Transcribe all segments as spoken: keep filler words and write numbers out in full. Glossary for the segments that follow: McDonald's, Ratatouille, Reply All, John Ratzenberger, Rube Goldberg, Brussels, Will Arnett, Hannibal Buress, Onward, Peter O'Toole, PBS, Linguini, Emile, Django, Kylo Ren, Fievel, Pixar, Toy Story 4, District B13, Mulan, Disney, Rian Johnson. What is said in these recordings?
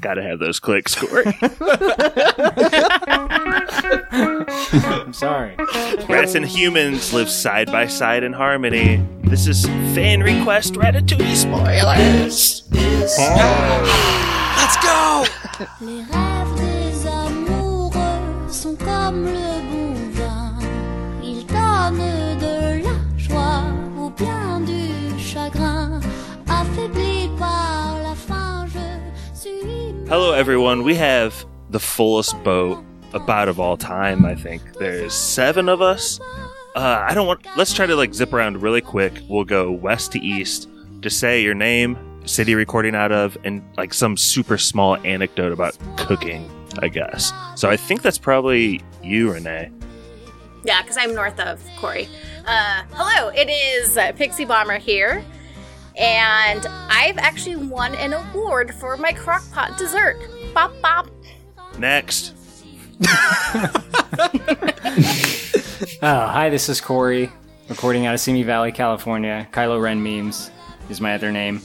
Gotta have those clicks, Corey. I'm sorry. Rats and humans live side by side in harmony. This is fan request Ratatouille spoilers. Oh. Let's go. Les rêves des amoureux sont comme le bon vin. Ils donnent de la joie ou bien du chagrin. Affaibli par la faim, je suis. Hello, everyone. We have the fullest boat about of all time, I think. There's seven of us. Uh, I don't want. Let's try to like zip around really quick. We'll go west to east. Just say your name, city recording out of, and like some super small anecdote about cooking, I guess. So I think that's probably you, Renee. Yeah, because I'm north of Corey. Uh, hello, it is uh, Pixie Bomber here. And I've actually won an award for my crockpot dessert. Bop, bop. Next. Oh, hi, this is Corey, recording out of Simi Valley, California. Kylo Ren memes is my other name.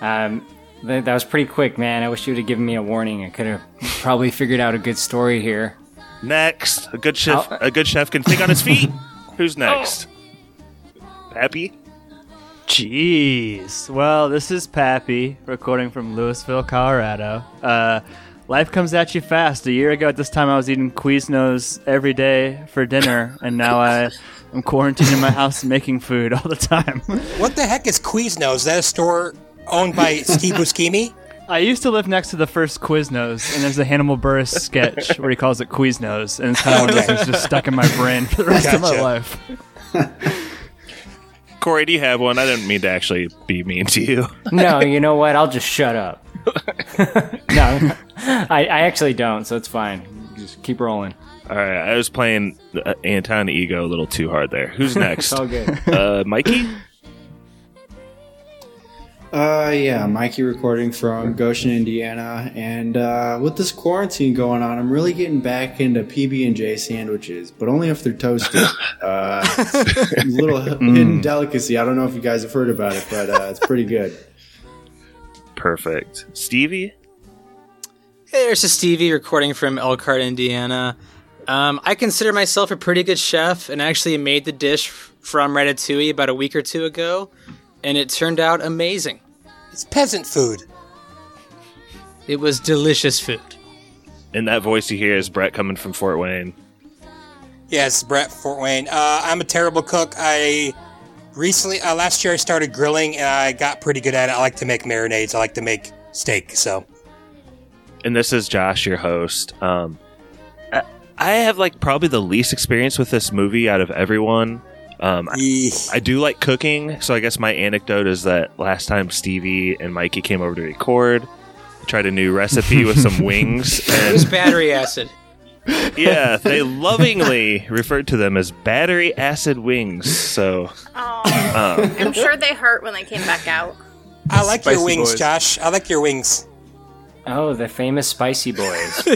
Um, th- that was pretty quick, man. I wish you would have given me a warning. I could have probably figured out a good story here. Next. A good chef, I'll- a good chef can think on his feet. Who's next? Oh. Pappy? Jeez. Well, this is Pappy, recording from Louisville, Colorado. Uh, life comes at you fast. A year ago at this time, I was eating Quiznos every day for dinner, and now I am quarantined in my house and making food all the time. What the heck is Quiznos? Is that a store owned by Steve Buscemi? I used to live next to the first Quiznos, and there's a Hannibal Buress sketch where he calls it Quiznos, and it's kind of one of those things just stuck in my brain for the rest gotcha. of my life. Corey, do you have one? I didn't mean to actually be mean to you. No, you know what? I'll just shut up. No, I, I actually don't, so it's fine. Just keep rolling. All right, I was playing uh, Anton Ego a little too hard there. Who's next? It's all good. Uh, Mikey? Uh, yeah, Mikey recording from Goshen, Indiana. And uh, with this quarantine going on, I'm really getting back into P B and J sandwiches, but only if they're toasted. Uh, a little mm. hidden delicacy. I don't know if you guys have heard about it, but uh, it's pretty good. Perfect. Stevie? Hey, this is Stevie recording from Elkhart, Indiana. Um, I consider myself a pretty good chef, and actually made the dish from Ratatouille about a week or two ago. And it turned out amazing. It's peasant food. It was delicious food. And that voice you hear is Brett coming from Fort Wayne. Yes, Brett, Fort Wayne. Uh, I'm a terrible cook. I recently, uh, last year I started grilling and I got pretty good at it. I like to make marinades. I like to make steak, so. And this is Josh, your host. Um, I, I have like probably the least experience with this movie out of everyone. Um, I, I do like cooking, so I guess my anecdote is that last time Stevie and Mikey came over to record, tried a new recipe with some wings. And, it was battery acid. Yeah, they lovingly referred to them as battery acid wings. So, oh, um, I'm sure they hurt when they came back out. I the like your wings, boys. Josh. I like your wings. Oh, the famous Spicy Boys.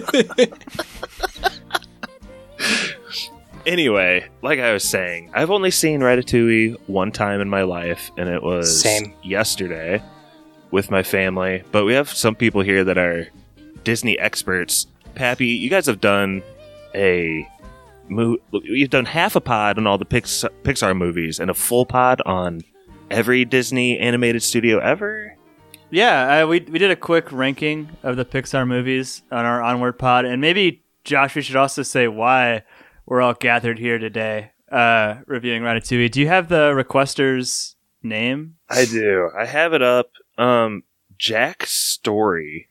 Anyway, like I was saying, I've only seen Ratatouille one time in my life, and it was Same. yesterday with my family. But we have some people here that are Disney experts. Pappy, you guys have done a mo- you've done half a pod on all the Pix- Pixar movies and a full pod on every Disney animated studio ever. Yeah, uh, we we did a quick ranking of the Pixar movies on our Onward pod, and maybe Josh, we should also say why we're all gathered here today uh, reviewing Ratatouille. Do you have the requester's name? I do. I have it up. Um, Jack Story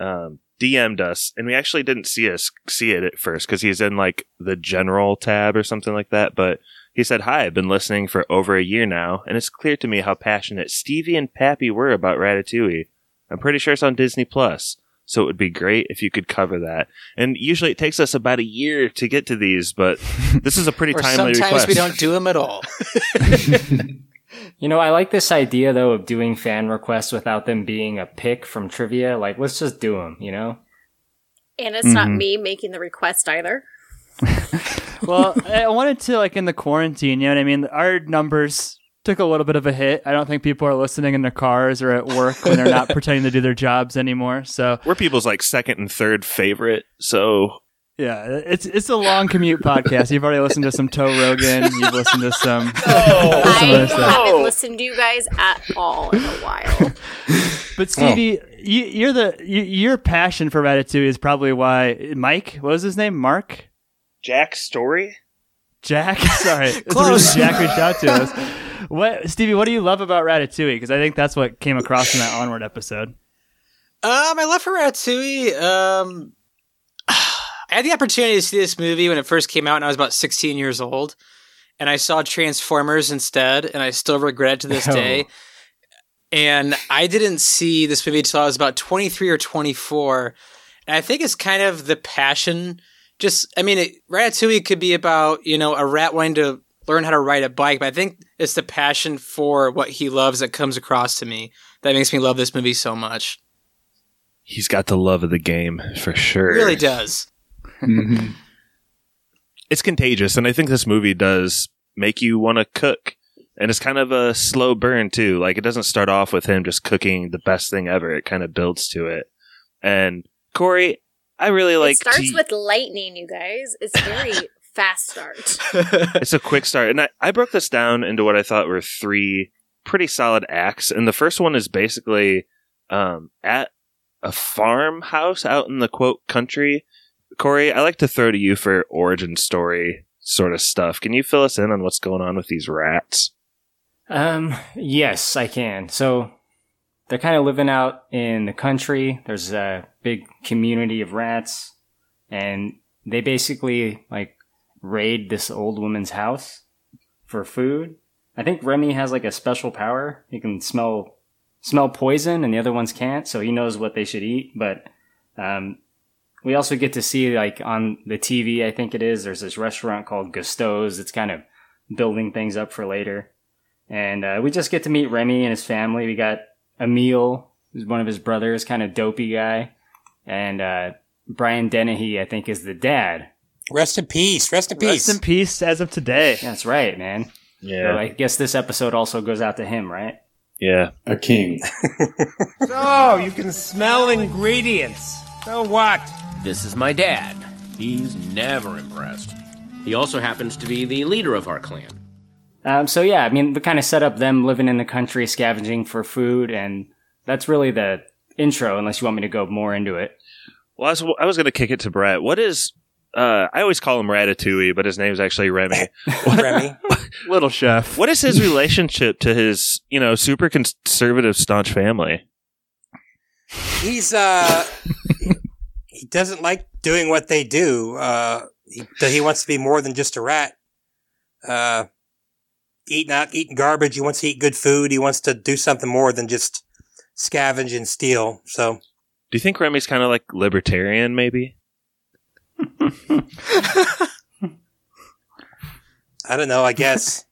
um, D M'd us, and we actually didn't see us see it at first because he's in like the general tab or something like that. But he said, "Hi, I've been listening for over a year now, and it's clear to me how passionate Stevie and Pappy were about Ratatouille. I'm pretty sure it's on Disney Plus. So it would be great if you could cover that." And usually it takes us about a year to get to these, but this is a pretty timely sometimes request. Sometimes we don't do them at all. You know, I like this idea, though, of doing fan requests without them being a pick from trivia. Like, let's just do them, you know? And it's mm-hmm. not me making the request either. Well, I wanted to, like, in the quarantine, you know what I mean? Our numbers took a little bit of a hit. I don't think people are listening in their cars or at work when they're not pretending to do their jobs anymore. So we're people's like second and third favorite. So yeah, it's it's a long commute podcast. You've already listened to some Toe Rogan. You've listened to some. Oh, some I haven't listened to you guys at all in a while. But Stevie, oh. you, you're the you, your passion for Ratatouille is probably why Mike. What was his name? Mark. Jack Story. Jack. Sorry, close. Jack reached out to us. What, Stevie, what do you love about Ratatouille? Because I think that's what came across in that Onward episode. Um, I love for Ratatouille. Um, I had the opportunity to see this movie when it first came out, and I was about sixteen years old. And I saw Transformers instead, and I still regret it to this oh. day. And I didn't see this movie until I was about twenty-three or twenty-four. And I think it's kind of the passion. Just, I mean, it, Ratatouille could be about, you know, a rat wanting to learn how to ride a bike, but I think it's the passion for what he loves that comes across to me that makes me love this movie so much. He's got the love of the game for sure. It really does. Mm-hmm. It's contagious, and I think this movie does make you want to cook, and it's kind of a slow burn too. Like, it doesn't start off with him just cooking the best thing ever. It kind of builds to it. And Corey, I really like. It starts to- with lightning, you guys. It's very. Fast start. It's a quick start. And I, I broke this down into what I thought were three pretty solid acts. And the first one is basically um, at a farmhouse out in the, quote, country. Corey, I like to throw to you for origin story sort of stuff. Can you fill us in on what's going on with these rats? Um. Yes, I can. So they're kind of living out in the country. There's a big community of rats. And they basically, like, raid this old woman's house for food. I think Remy has like a special power. He can smell smell poison and the other ones can't, so he knows what they should eat. But um, we also get to see, like, on the T V, I think it is, there's this restaurant called Gusteau's. It's kind of building things up for later. And uh, we just get to meet Remy and his family. We got Emile, who's one of his brothers, kind of dopey guy. And uh, Brian Dennehy, I think, is the dad. Rest in peace. Rest in peace. Rest in peace as of today. That's right, man. Yeah. So I guess this episode also goes out to him, right? Yeah. A king. So, you can smell ingredients. So what? This is my dad. He's never impressed. He also happens to be the leader of our clan. Um, so, yeah, I mean, we kind of set up them living in the country, scavenging for food, and that's really the intro, unless you want me to go more into it. Well, I was, I was going to kick it to Brett. What is... Uh, I always call him Ratatouille, but his name's actually Remy. Remy, Little Chef. What is his relationship to his, you know, super conservative, staunch family? He's uh, he doesn't like doing what they do. Uh, he, he wants to be more than just a rat. Uh, eat not eating garbage. He wants to eat good food. He wants to do something more than just scavenge and steal. So, do you think Remy's kind of like libertarian, maybe? I don't know, I guess.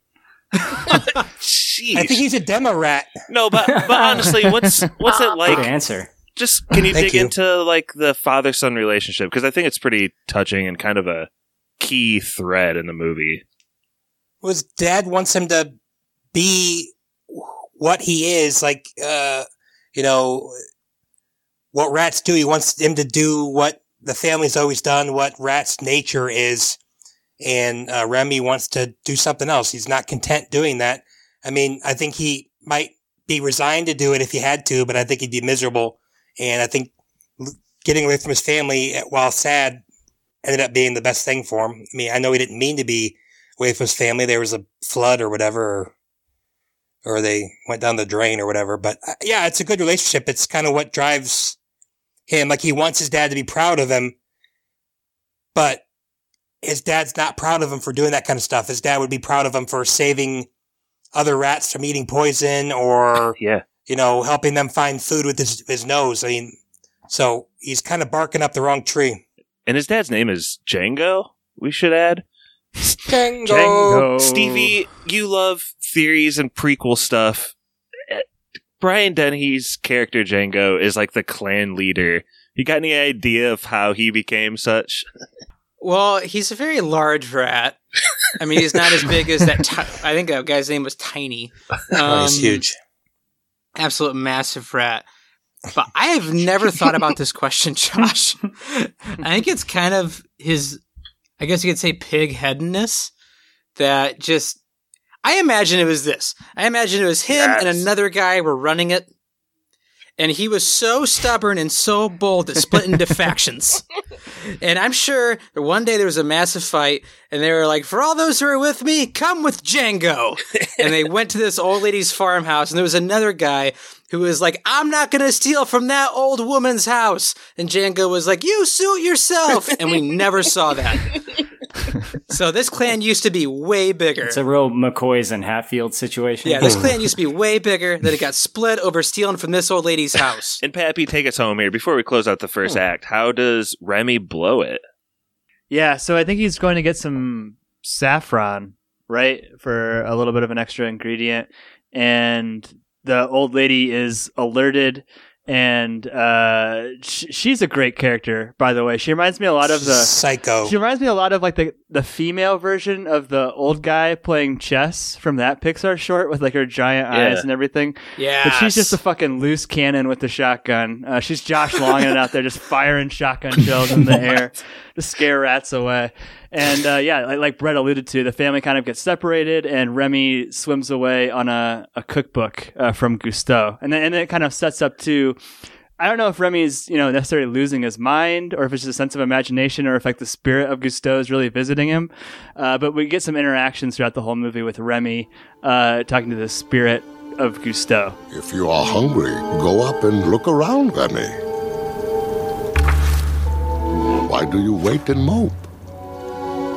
Jeez. I think he's a demo rat. No, but but honestly, what's what's it like? Good answer. Just can you Thank dig you. into like the father-son relationship, because I think it's pretty touching and kind of a key thread in the movie. Well, his dad wants him to be what he is, like uh, you know, what rats do. He wants him to do what the family's always done, what rat's nature is, and uh, Remy wants to do something else. He's not content doing that. I mean, I think he might be resigned to do it if he had to, but I think he'd be miserable. And I think getting away from his family while sad ended up being the best thing for him. I mean, I know he didn't mean to be away from his family. There was a flood or whatever, or, or they went down the drain or whatever. But uh, yeah, it's a good relationship. It's kind of what drives him. Like, he wants his dad to be proud of him, but his dad's not proud of him for doing that kind of stuff. His dad would be proud of him for saving other rats from eating poison, or yeah. you know, helping them find food with his, his nose. I mean, so he's kind of barking up the wrong tree. And his dad's name is Django, we should add. Django. Django. Stevie, you love theories and prequel stuff. Brian Dennehy's character Django is like the clan leader. You got any idea of how he became such? Well, he's a very large rat. I mean, he's not as big as that. T- I think that guy's name was Tiny. Um, oh, he's huge. Absolute massive rat. But I have never thought about this question, Josh. I think it's kind of his, I guess you could say, pig-headedness that just, I imagine it was this. I imagine it was him yes. and another guy were running it. And he was so stubborn and so bold that split into factions. And I'm sure that one day there was a massive fight, and they were like, for all those who are with me, come with Django. And they went to this old lady's farmhouse, and there was another guy who was like, I'm not going to steal from that old woman's house. And Django was like, you suit yourself. And we never saw that. So this clan used to be way bigger. It's a real McCoy's and Hatfield situation. Yeah, this clan used to be way bigger, that it got split over stealing from this old lady's house. And Pappy, take us home here. Before we close out the first hmm. act, how does Remy blow it? Yeah, so I think he's going to get some saffron, right, for a little bit of an extra ingredient. And the old lady is alerted, and uh, sh- she's a great character, by the way. She reminds me a lot of the Psycho. She reminds me a lot of like the, the female version of the old guy playing chess from that Pixar short with like her giant yeah. eyes and everything. Yeah, but she's just a fucking loose cannon with the shotgun. Uh, she's Josh Longin out there just firing shotgun shells in the air to scare rats away. And uh, yeah, like, like Brett alluded to, the family kind of gets separated, and Remy swims away on a, a cookbook uh, from Gusteau. And then, and then it kind of sets up to, I don't know if Remy's, you know, necessarily losing his mind, or if it's just a sense of imagination, or if like the spirit of Gusteau is really visiting him. Uh, but we get some interactions throughout the whole movie with Remy uh, talking to the spirit of Gusteau. If you are hungry, go up and look around, Remy. Why do you wait and mope?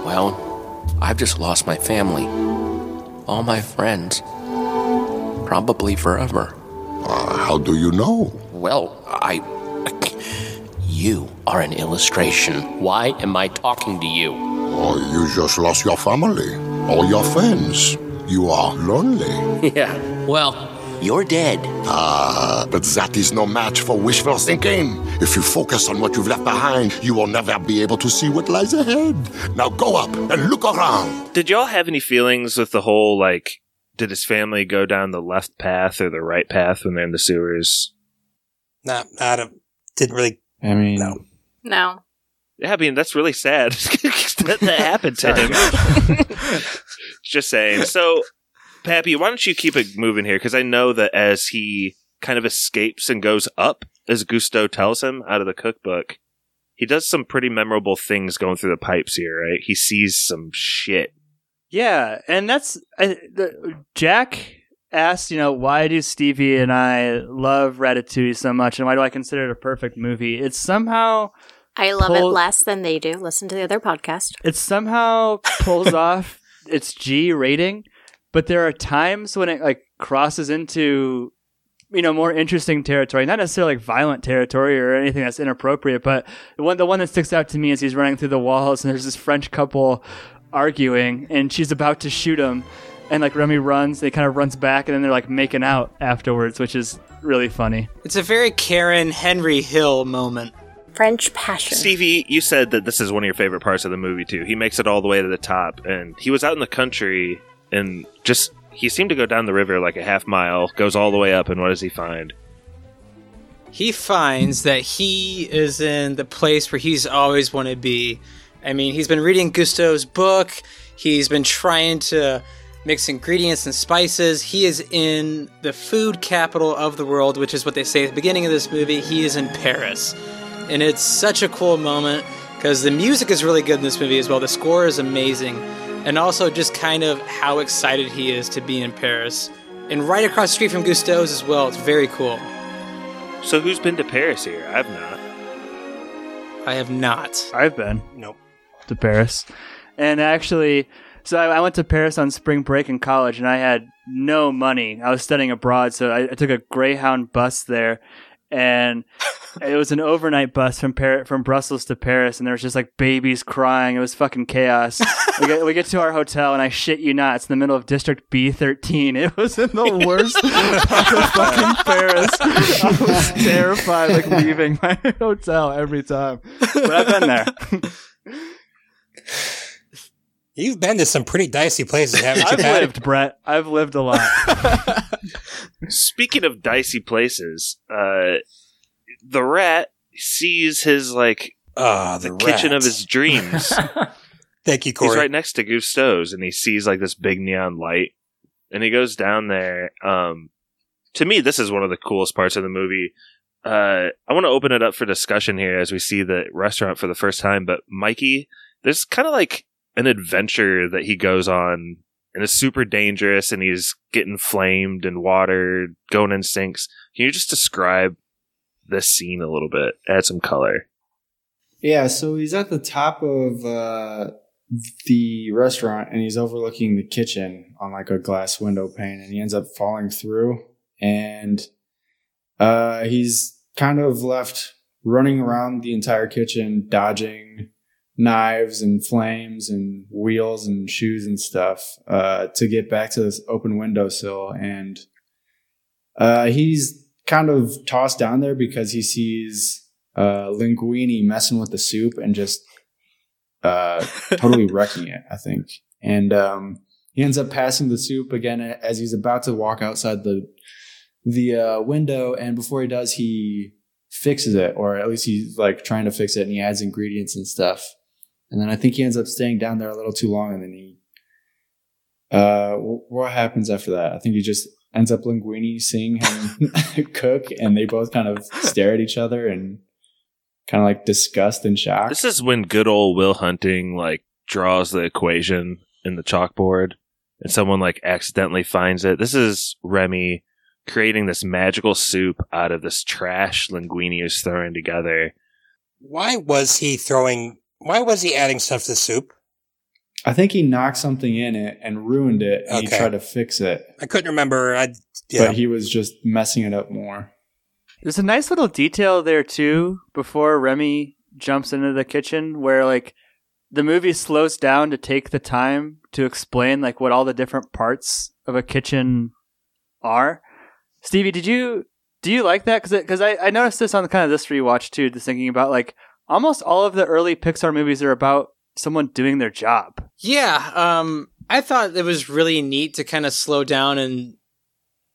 Well, I've just lost my family, all my friends, probably forever. Uh, how do you know? Well, I... You are an illustration. Why am I talking to you? Oh, you just lost your family, all your friends. You are lonely. Yeah, well, you're dead. Ah, uh, but that is no match for wishful thinking. If you focus on what you've left behind, you will never be able to see what lies ahead. Now go up and look around. Did y'all have any feelings with the whole, like, did his family go down the left path or the right path when they're in the sewers? Not, not a, didn't really, I mean, no. No. Yeah, I mean, that's really sad that, that happened to him. Just saying. So... Pappy, why don't you keep it moving here? Because I know that as he kind of escapes and goes up, as Gusteau tells him out of the cookbook, he does some pretty memorable things going through the pipes here, right? He sees some shit. Yeah, and that's... I, the, Jack asked, you know, why do Stevie and I love Ratatouille so much, and why do I consider it a perfect movie? It's somehow... I love pull- it less than they do. Listen to the other podcast. It somehow pulls off its G rating... But there are times when it like crosses into, you know, more interesting territory, not necessarily like violent territory or anything that's inappropriate. But the one, the one that sticks out to me is he's running through the walls and there's this French couple arguing and she's about to shoot him. And like Remy runs, they kind of runs back, and then they're like making out afterwards, which is really funny. It's a very Karen Henry Hill moment. French passion. Stevie, you said that this is one of your favorite parts of the movie too. He makes it all the way to the top, and he was out in the country. And just, he seemed to go down the river like a half mile, goes all the way up, and what does he find? He finds that he is in the place where he's always wanted to be. I mean, he's been reading Gusteau's book. He's been trying to mix ingredients and spices. He is in the food capital of the world, which is what they say at the beginning of this movie. He is in Paris. And it's such a cool moment because the music is really good in this movie as well. The score is amazing. And also just kind of how excited he is to be in Paris. And right across the street from Gusteau's as well. It's very cool. So who's been to Paris here? I've not. I have not. I've been. Nope. To Paris. And actually, so I, I went to Paris on spring break in college, and I had no money. I was studying abroad, so I, I took a Greyhound bus there. And it was an overnight bus from Par- from Brussels to Paris, and there was just like babies crying. It was fucking chaos. we, get, we get to our hotel, and I shit you not, it's in the middle of District B thirteen. It was in the worst part of fucking Paris. I was terrified, like leaving my hotel every time. But I've been there. You've been to some pretty dicey places, haven't you? I've Pat? lived, Brett. I've lived a lot. Speaking of dicey places, uh, the rat sees his, like, uh, the, the kitchen of his dreams. Thank you, Corey. He's right next to Gusteau's, and he sees, like, this big neon light, and he goes down there. Um, to me, this is one of the coolest parts of the movie. Uh, I want to open it up for discussion here as we see the restaurant for the first time, but Mikey, there's kind of, like, an adventure that he goes on, and it's super dangerous, and he's getting flamed and watered, going in sinks. Can you just describe this scene a little bit? Add some color. Yeah, so he's at the top of uh, the restaurant, and he's overlooking the kitchen on like a glass window pane, and he ends up falling through, and uh, he's kind of left running around the entire kitchen, dodging knives and flames and wheels and shoes and stuff uh, to get back to this open windowsill. And uh, he's kind of tossed down there because he sees uh, Linguini messing with the soup and just uh, totally wrecking it, I think. And um, he ends up passing the soup again as he's about to walk outside the, the uh, window. And before he does, he fixes it, or at least he's like trying to fix it, and he adds ingredients and stuff. And then I think he ends up staying down there a little too long, and then he... Uh, what happens after that? I think he just ends up Linguini seeing him cook, and they both kind of stare at each other and kind of like disgust and shock. This is when good old Will Hunting like draws the equation in the chalkboard, and someone like accidentally finds it. This is Remy creating this magical soup out of this trash Linguini is throwing together. Why was he throwing... Why was he adding stuff to the soup? I think he knocked something in it and ruined it, and okay. He tried to fix it. I couldn't remember. I, yeah. But he was just messing it up more. There's a nice little detail there, too, before Remy jumps into the kitchen, where like the movie slows down to take the time to explain like what all the different parts of a kitchen are. Stevie, did you do you like that? Because I, I noticed this on kind of this rewatch, too, just thinking about like, almost all of the early Pixar movies are about someone doing their job. Yeah, um, I thought it was really neat to kind of slow down and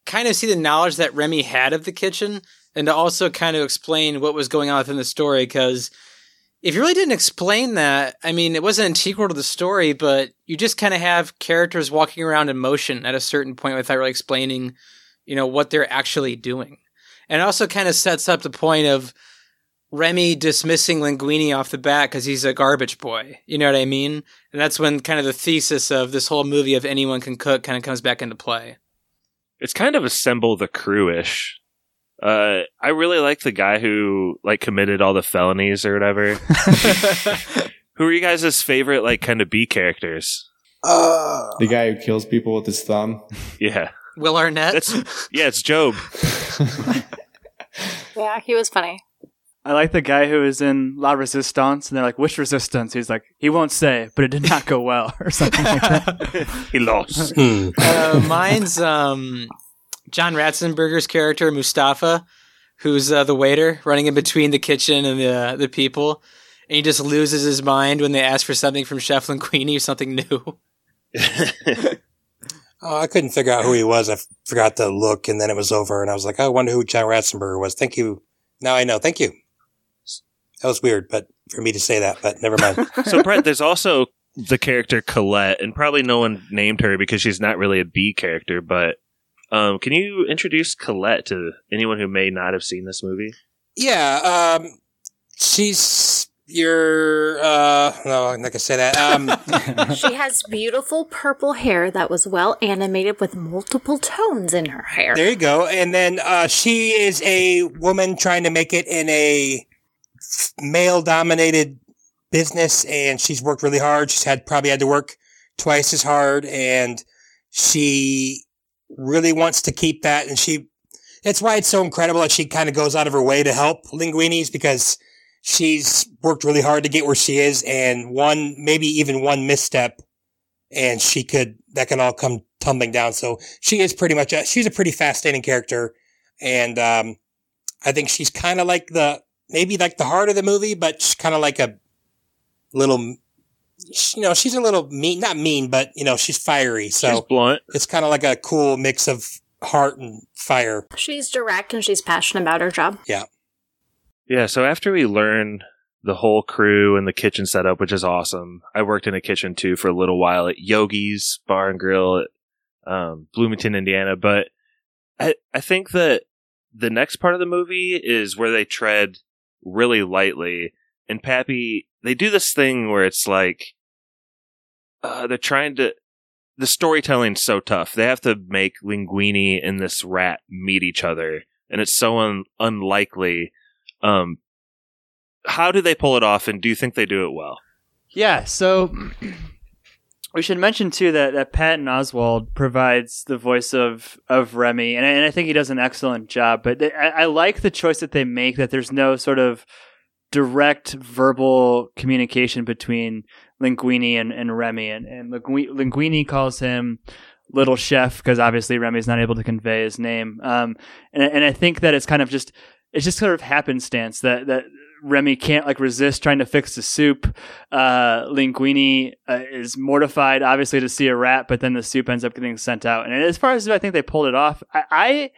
kind of see the knowledge that Remy had of the kitchen, and to also kind of explain what was going on within the story, because if you really didn't explain that, I mean, it wasn't integral to the story, but you just kind of have characters walking around in motion at a certain point without really explaining, you know, what they're actually doing. And it also kind of sets up the point of Remy dismissing Linguini off the bat because he's a garbage boy. You know what I mean? And that's when kind of the thesis of this whole movie of anyone can cook kind of comes back into play. It's kind of assemble the crew-ish. Uh, I really like the guy who like committed all the felonies or whatever. Who are you guys' favorite like kind of B characters? Uh, the guy who kills people with his thumb? Yeah. Will Arnett? That's, yeah, it's Job. Yeah, he was funny. I like the guy who is in La Resistance, and they're like, which resistance? He's like, he won't say, but it did not go well, or something like that. He lost. uh, mine's um, John Ratzenberger's character, Mustafa, who's uh, the waiter running in between the kitchen and the uh, the people, and he just loses his mind when they ask for something from Chef Linguini, something new. Oh, I couldn't figure out who he was. I f- forgot to look, and then it was over, and I was like, I wonder who John Ratzenberger was. Thank you. Now I know. Thank you. That was weird, but for me to say that, but never mind. So, Brett, there's also the character Colette, and probably no one named her because she's not really a B character, but um, can you introduce Colette to anyone who may not have seen this movie? Yeah. Um, she's your... Uh, no, I'm not going to say that. Um, she has beautiful purple hair that was well animated with multiple tones in her hair. There you go. And then uh, she is a woman trying to make it in a male-dominated business, and she's worked really hard. She's had probably had to work twice as hard, and she really wants to keep that. And she, that's why it's so incredible that she kind of goes out of her way to help Linguini's, because she's worked really hard to get where she is, and one, maybe even one misstep, and she could, that can all come tumbling down. So she is pretty much, a, she's a pretty fascinating character, and um, I think she's kind of like the, maybe like the heart of the movie, but kind of like a little you know, she's a little mean, not mean, but, you know, she's fiery. So she's blunt. It's kind of like a cool mix of heart and fire. She's direct and she's passionate about her job. Yeah. Yeah. So after we learn the whole crew and the kitchen setup, which is awesome. I worked in a kitchen too for a little while at Yogi's Bar and Grill at um, Bloomington, Indiana. But I, I think that the next part of the movie is where they tread really lightly. And Pappy, they do this thing where it's like, uh, they're trying to, the storytelling's so tough. They have to make Linguini and this rat meet each other. And it's so un- unlikely. Um, how do they pull it off? And do you think they do it well? Yeah, so we should mention, too, that, that Patton Oswalt provides the voice of, of Remy. And I, and I think he does an excellent job. But they, I, I like the choice that they make, that there's no sort of direct verbal communication between Linguini and, and Remy. And, and Linguini calls him Little Chef because obviously Remy's not able to convey his name. Um, and, and I think that it's kind of just, it's just sort of happenstance that, that Remy can't like resist trying to fix the soup. Uh, Linguini uh, is mortified obviously to see a rat, but then the soup ends up getting sent out. And as far as I think they pulled it off, I, I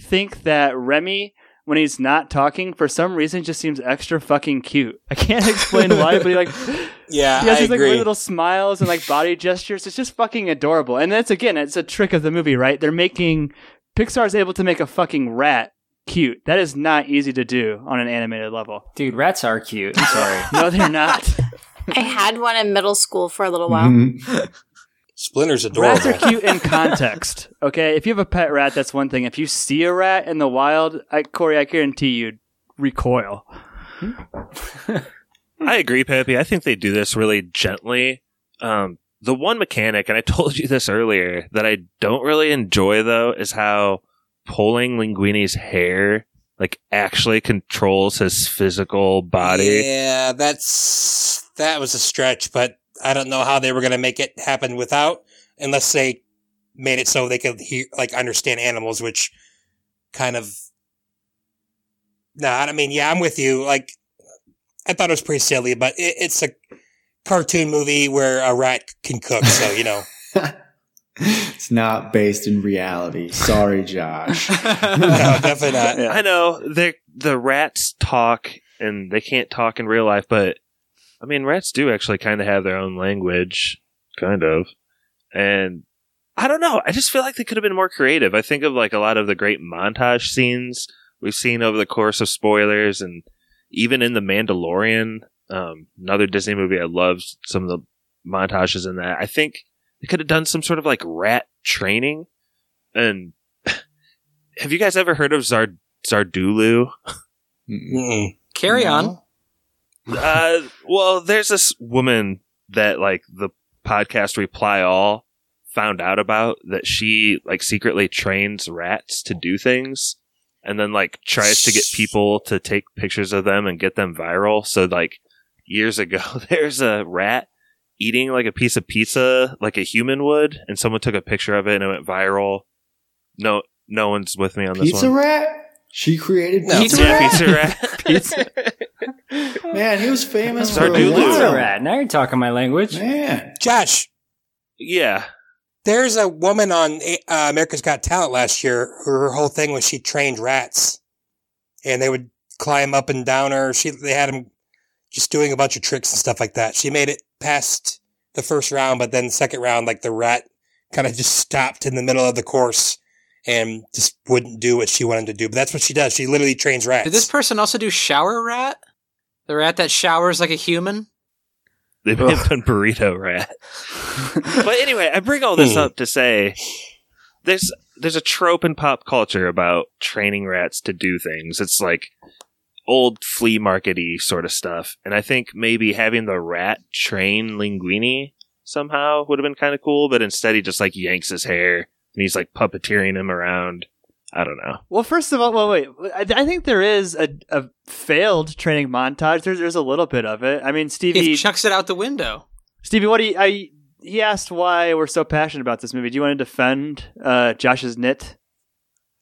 think that Remy, when he's not talking, for some reason just seems extra fucking cute. I can't explain why, but he like yeah, he has I these like agree. little smiles and like body gestures. It's just fucking adorable. And that's, again, it's a trick of the movie, right? They're making, Pixar's able to make a fucking rat cute. That is not easy to do on an animated level. Dude, rats are cute. I'm sorry. No, they're not. I had one in middle school for a little while. Mm-hmm. Splinter's adorable. Rats are cute in context, okay? If you have a pet rat, that's one thing. If you see a rat in the wild, I, Corey, I guarantee you'd recoil. I agree, Peppy. I think they do this really gently. Um, the one mechanic, and I told you this earlier, that I don't really enjoy, though, is how pulling Linguini's hair like actually controls his physical body. Yeah, that's that was a stretch, but I don't know how they were going to make it happen without, unless they made it so they could hear, like, understand animals, which kind of, no, nah, I mean, yeah, I'm with you. Like, I thought it was pretty silly, but it, it's a cartoon movie where a rat can cook. So, you know, it's not based in reality. Sorry, Josh. No, definitely not. Yeah. I know the, the rats talk and they can't talk in real life, but I mean, rats do actually kind of have their own language, kind of. And I don't know. I just feel like they could have been more creative. I think of like a lot of the great montage scenes we've seen over the course of spoilers, and even in The Mandalorian, um, another Disney movie I loved, some of the montages in that. I think they could have done some sort of like rat training. And have you guys ever heard of Zard- Zardulu? Mm-mm. Carry on. No. uh, well, there's this woman that like the podcast Reply All found out about, that she like secretly trains rats to do things and then like tries to get people to take pictures of them and get them viral. So like years ago, there's a rat eating like a piece of pizza like a human would, and someone took a picture of it and it went viral. No, no one's with me on this pizza one. Pizza rat? She created no. Pizza yeah, Rat? Pizza Rat. Pizza. Man, he was famous for a while. Rat. Now you're talking my language. Man. Josh. Yeah. There's a woman on uh, America's Got Talent last year who her whole thing was she trained rats. And they would climb up and down her. She They had them just doing a bunch of tricks and stuff like that. She made it past the first round, but then the second round, like the rat kind of just stopped in the middle of the course and just wouldn't do what she wanted to do. But that's what she does. She literally trains rats. Did this person also do shower rat? The rat that showers like a human? They may have done burrito rat. But anyway, I bring all this up to say there's there's a trope in pop culture about training rats to do things. It's like old flea market-y sort of stuff. And I think maybe having the rat train Linguini somehow would have been kind of cool, but instead he just like yanks his hair and he's like puppeteering him around. I don't know. Well, first of all, well, wait. I, I think there is a, a failed training montage. There's there's a little bit of it. I mean, Stevie he chucks it out the window. Stevie, what do you, I? He asked why we're so passionate about this movie. Do you want to defend uh, Josh's nit?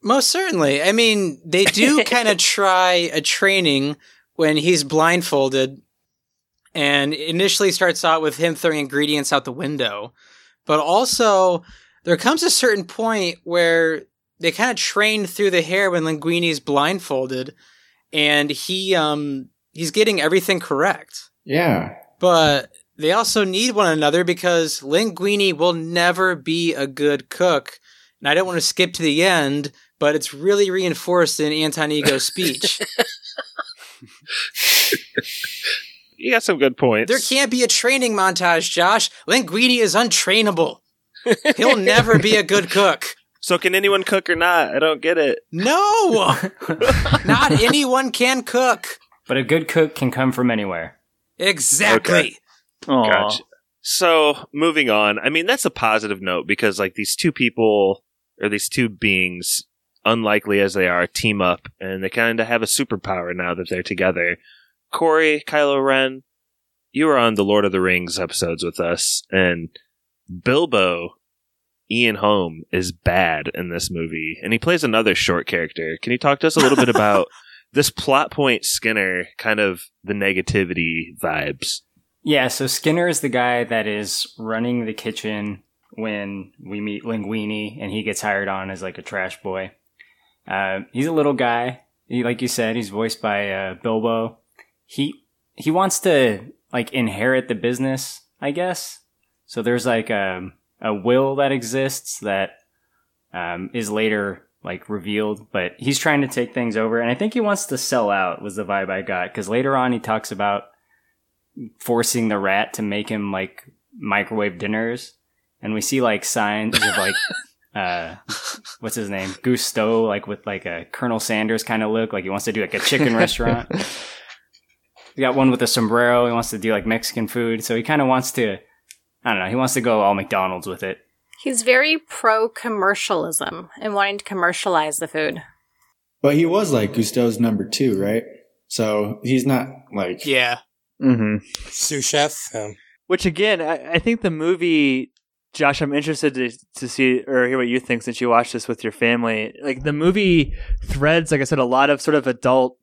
Most certainly. I mean, they do kind of try a training when he's blindfolded, and initially starts out with him throwing ingredients out the window. But also, there comes a certain point where they kind of train through the hair when Linguini's blindfolded, and he um he's getting everything correct. Yeah. But they also need one another because Linguini will never be a good cook. And I don't want to skip to the end, but it's really reinforced in Anton Ego's speech. You got some good points. There can't be a training montage, Josh. Linguini is untrainable. He'll never be a good cook. So can anyone cook or not? I don't get it. No! Not anyone can cook. But a good cook can come from anywhere. Exactly. Okay. Gotcha. So moving on. I mean, that's a positive note because like these two people or these two beings, unlikely as they are, team up and they kind of have a superpower now that they're together. Corey, Kylo Ren, you were on the Lord of the Rings episodes with us, and Bilbo, Ian Holm, is bad in this movie, and he plays another short character. Can you talk to us a little bit about this plot point, Skinner, kind of the negativity vibes? Yeah, so Skinner is the guy that is running the kitchen when we meet Linguini, and he gets hired on as like a trash boy. Uh, he's a little guy. He, like you said, he's voiced by uh, Bilbo. He he wants to like inherit the business, I guess. So there's like a, a will that exists that um, is later like revealed, but he's trying to take things over, and I think he wants to sell out was the vibe I got, because later on he talks about forcing the rat to make him like microwave dinners, and we see like signs of like uh, what's his name, Gusteau, like with like a Colonel Sanders kind of look, like he wants to do like a chicken restaurant. He got one with a sombrero. He wants to do like Mexican food. So he kind of wants to, I don't know, he wants to go all McDonald's with it. He's very pro-commercialism and wanting to commercialize the food. But he was like Gusteau's number two, right? So he's not like... Yeah. Mm-hmm. Sous chef. Um. Which again, I, I think the movie, Josh, I'm interested to, to see or hear what you think since you watched this with your family. Like the movie threads, like I said, a lot of sort of adult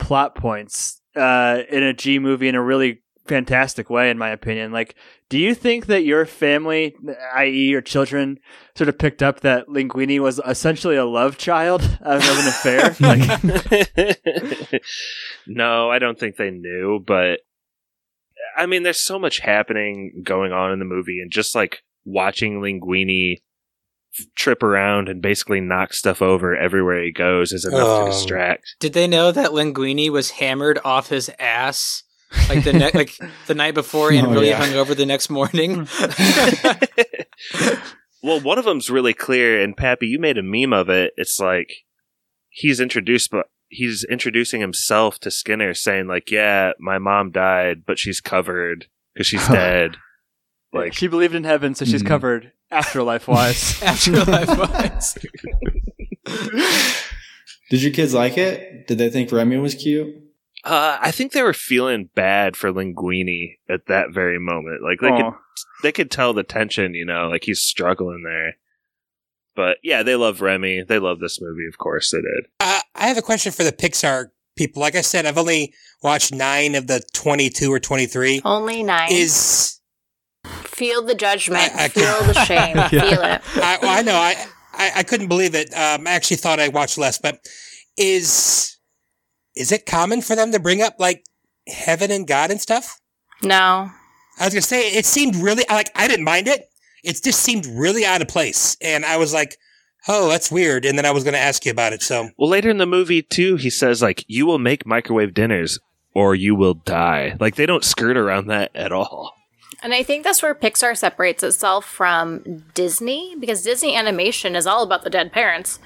plot points Uh, in a G movie in a really fantastic way, in my opinion. Like, do you think that your family, that is your children, sort of picked up that Linguini was essentially a love child of an affair? Like- No, I don't think they knew, but I mean, there's so much happening going on in the movie, and just like watching Linguini trip around and basically knock stuff over everywhere he goes is enough um, to distract. Did they know that Linguini was hammered off his ass like the ne- like the night before and oh, really yeah. hungover the next morning? Well, one of them's really clear, and Pappy, you made a meme of it. It's like he's introduced, but he's introducing himself to Skinner, saying like, "Yeah, my mom died, but she's covered because she's dead." Like she believed in heaven, so she's mm. covered. Afterlife wise. Afterlife wise. Did your kids like it? Did they think Remy was cute? Uh, I think they were feeling bad for Linguini at that very moment. Like they Aww. could they could tell the tension, you know, like he's struggling there. But yeah, they love Remy. They love this movie, of course they did. Uh, I have a question for the Pixar people. Like I said, I've only watched nine of the twenty-two or twenty-three. Only nine. Is Feel the judgment. I, I feel the shame. Yeah. Feel it. I, well, I know. I, I, I couldn't believe it. Um, I actually thought I watched less, but is is it common for them to bring up like heaven and God and stuff? No. I was gonna say it seemed really like I didn't mind it. It just seemed really out of place, and I was like, "Oh, that's weird." And then I was gonna ask you about it. So well, later in the movie too, he says like, "You will make microwave dinners, or you will die." Like they don't skirt around that at all. And I think that's where Pixar separates itself from Disney, because Disney animation is all about the dead parents.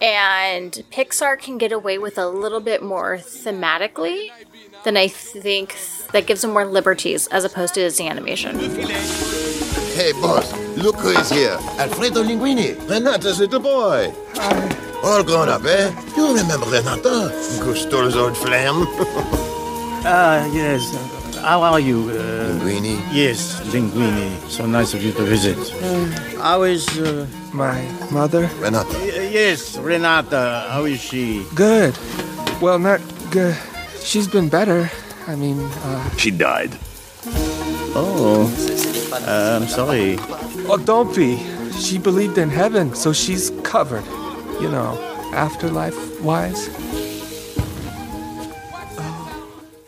And Pixar can get away with a little bit more thematically than I think that gives them more liberties as opposed to Disney animation. Hey, boss, look who is here. Alfredo Linguini, Renata's little boy. Hi. All grown up, eh? You remember Renata, Gusteau's old flame. Ah, uh, yes, how are you? Uh, Linguini? Yes, Linguini. So nice of you to visit. Uh, how is uh, my mother? Renata. Y- yes, Renata. How is she? Good. Well, not good. She's been better. I mean, uh... She died. Oh, uh, I'm sorry. Oh, don't be. She believed in heaven, so she's covered. You know, afterlife-wise.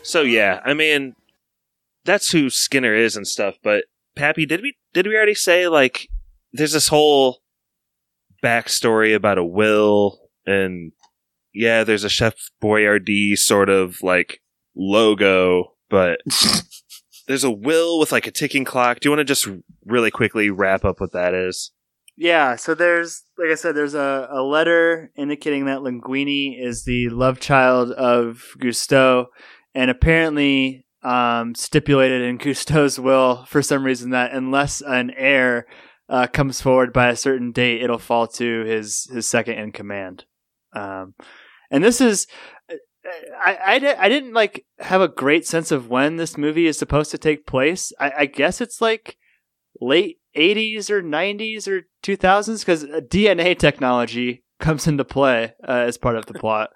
So, yeah, I mean, that's who Skinner is and stuff, but, Pappy, did we did we already say, like, there's this whole backstory about a will, and, yeah, there's a Chef Boyardee sort of, like, logo, but... There's a will with, like, a ticking clock. Do you want to just really quickly wrap up what that is? Yeah, so there's, like I said, there's a, a letter indicating that Linguini is the love child of Gusteau, and apparently um, stipulated in Gusteau's will, for some reason, that unless an heir uh, comes forward by a certain date, it'll fall to his, his second in command. Um, and this is... I, I, I didn't like have a great sense of when this movie is supposed to take place. I, I guess it's like late eighties or nineties or two thousands because D N A technology comes into play uh, as part of the plot.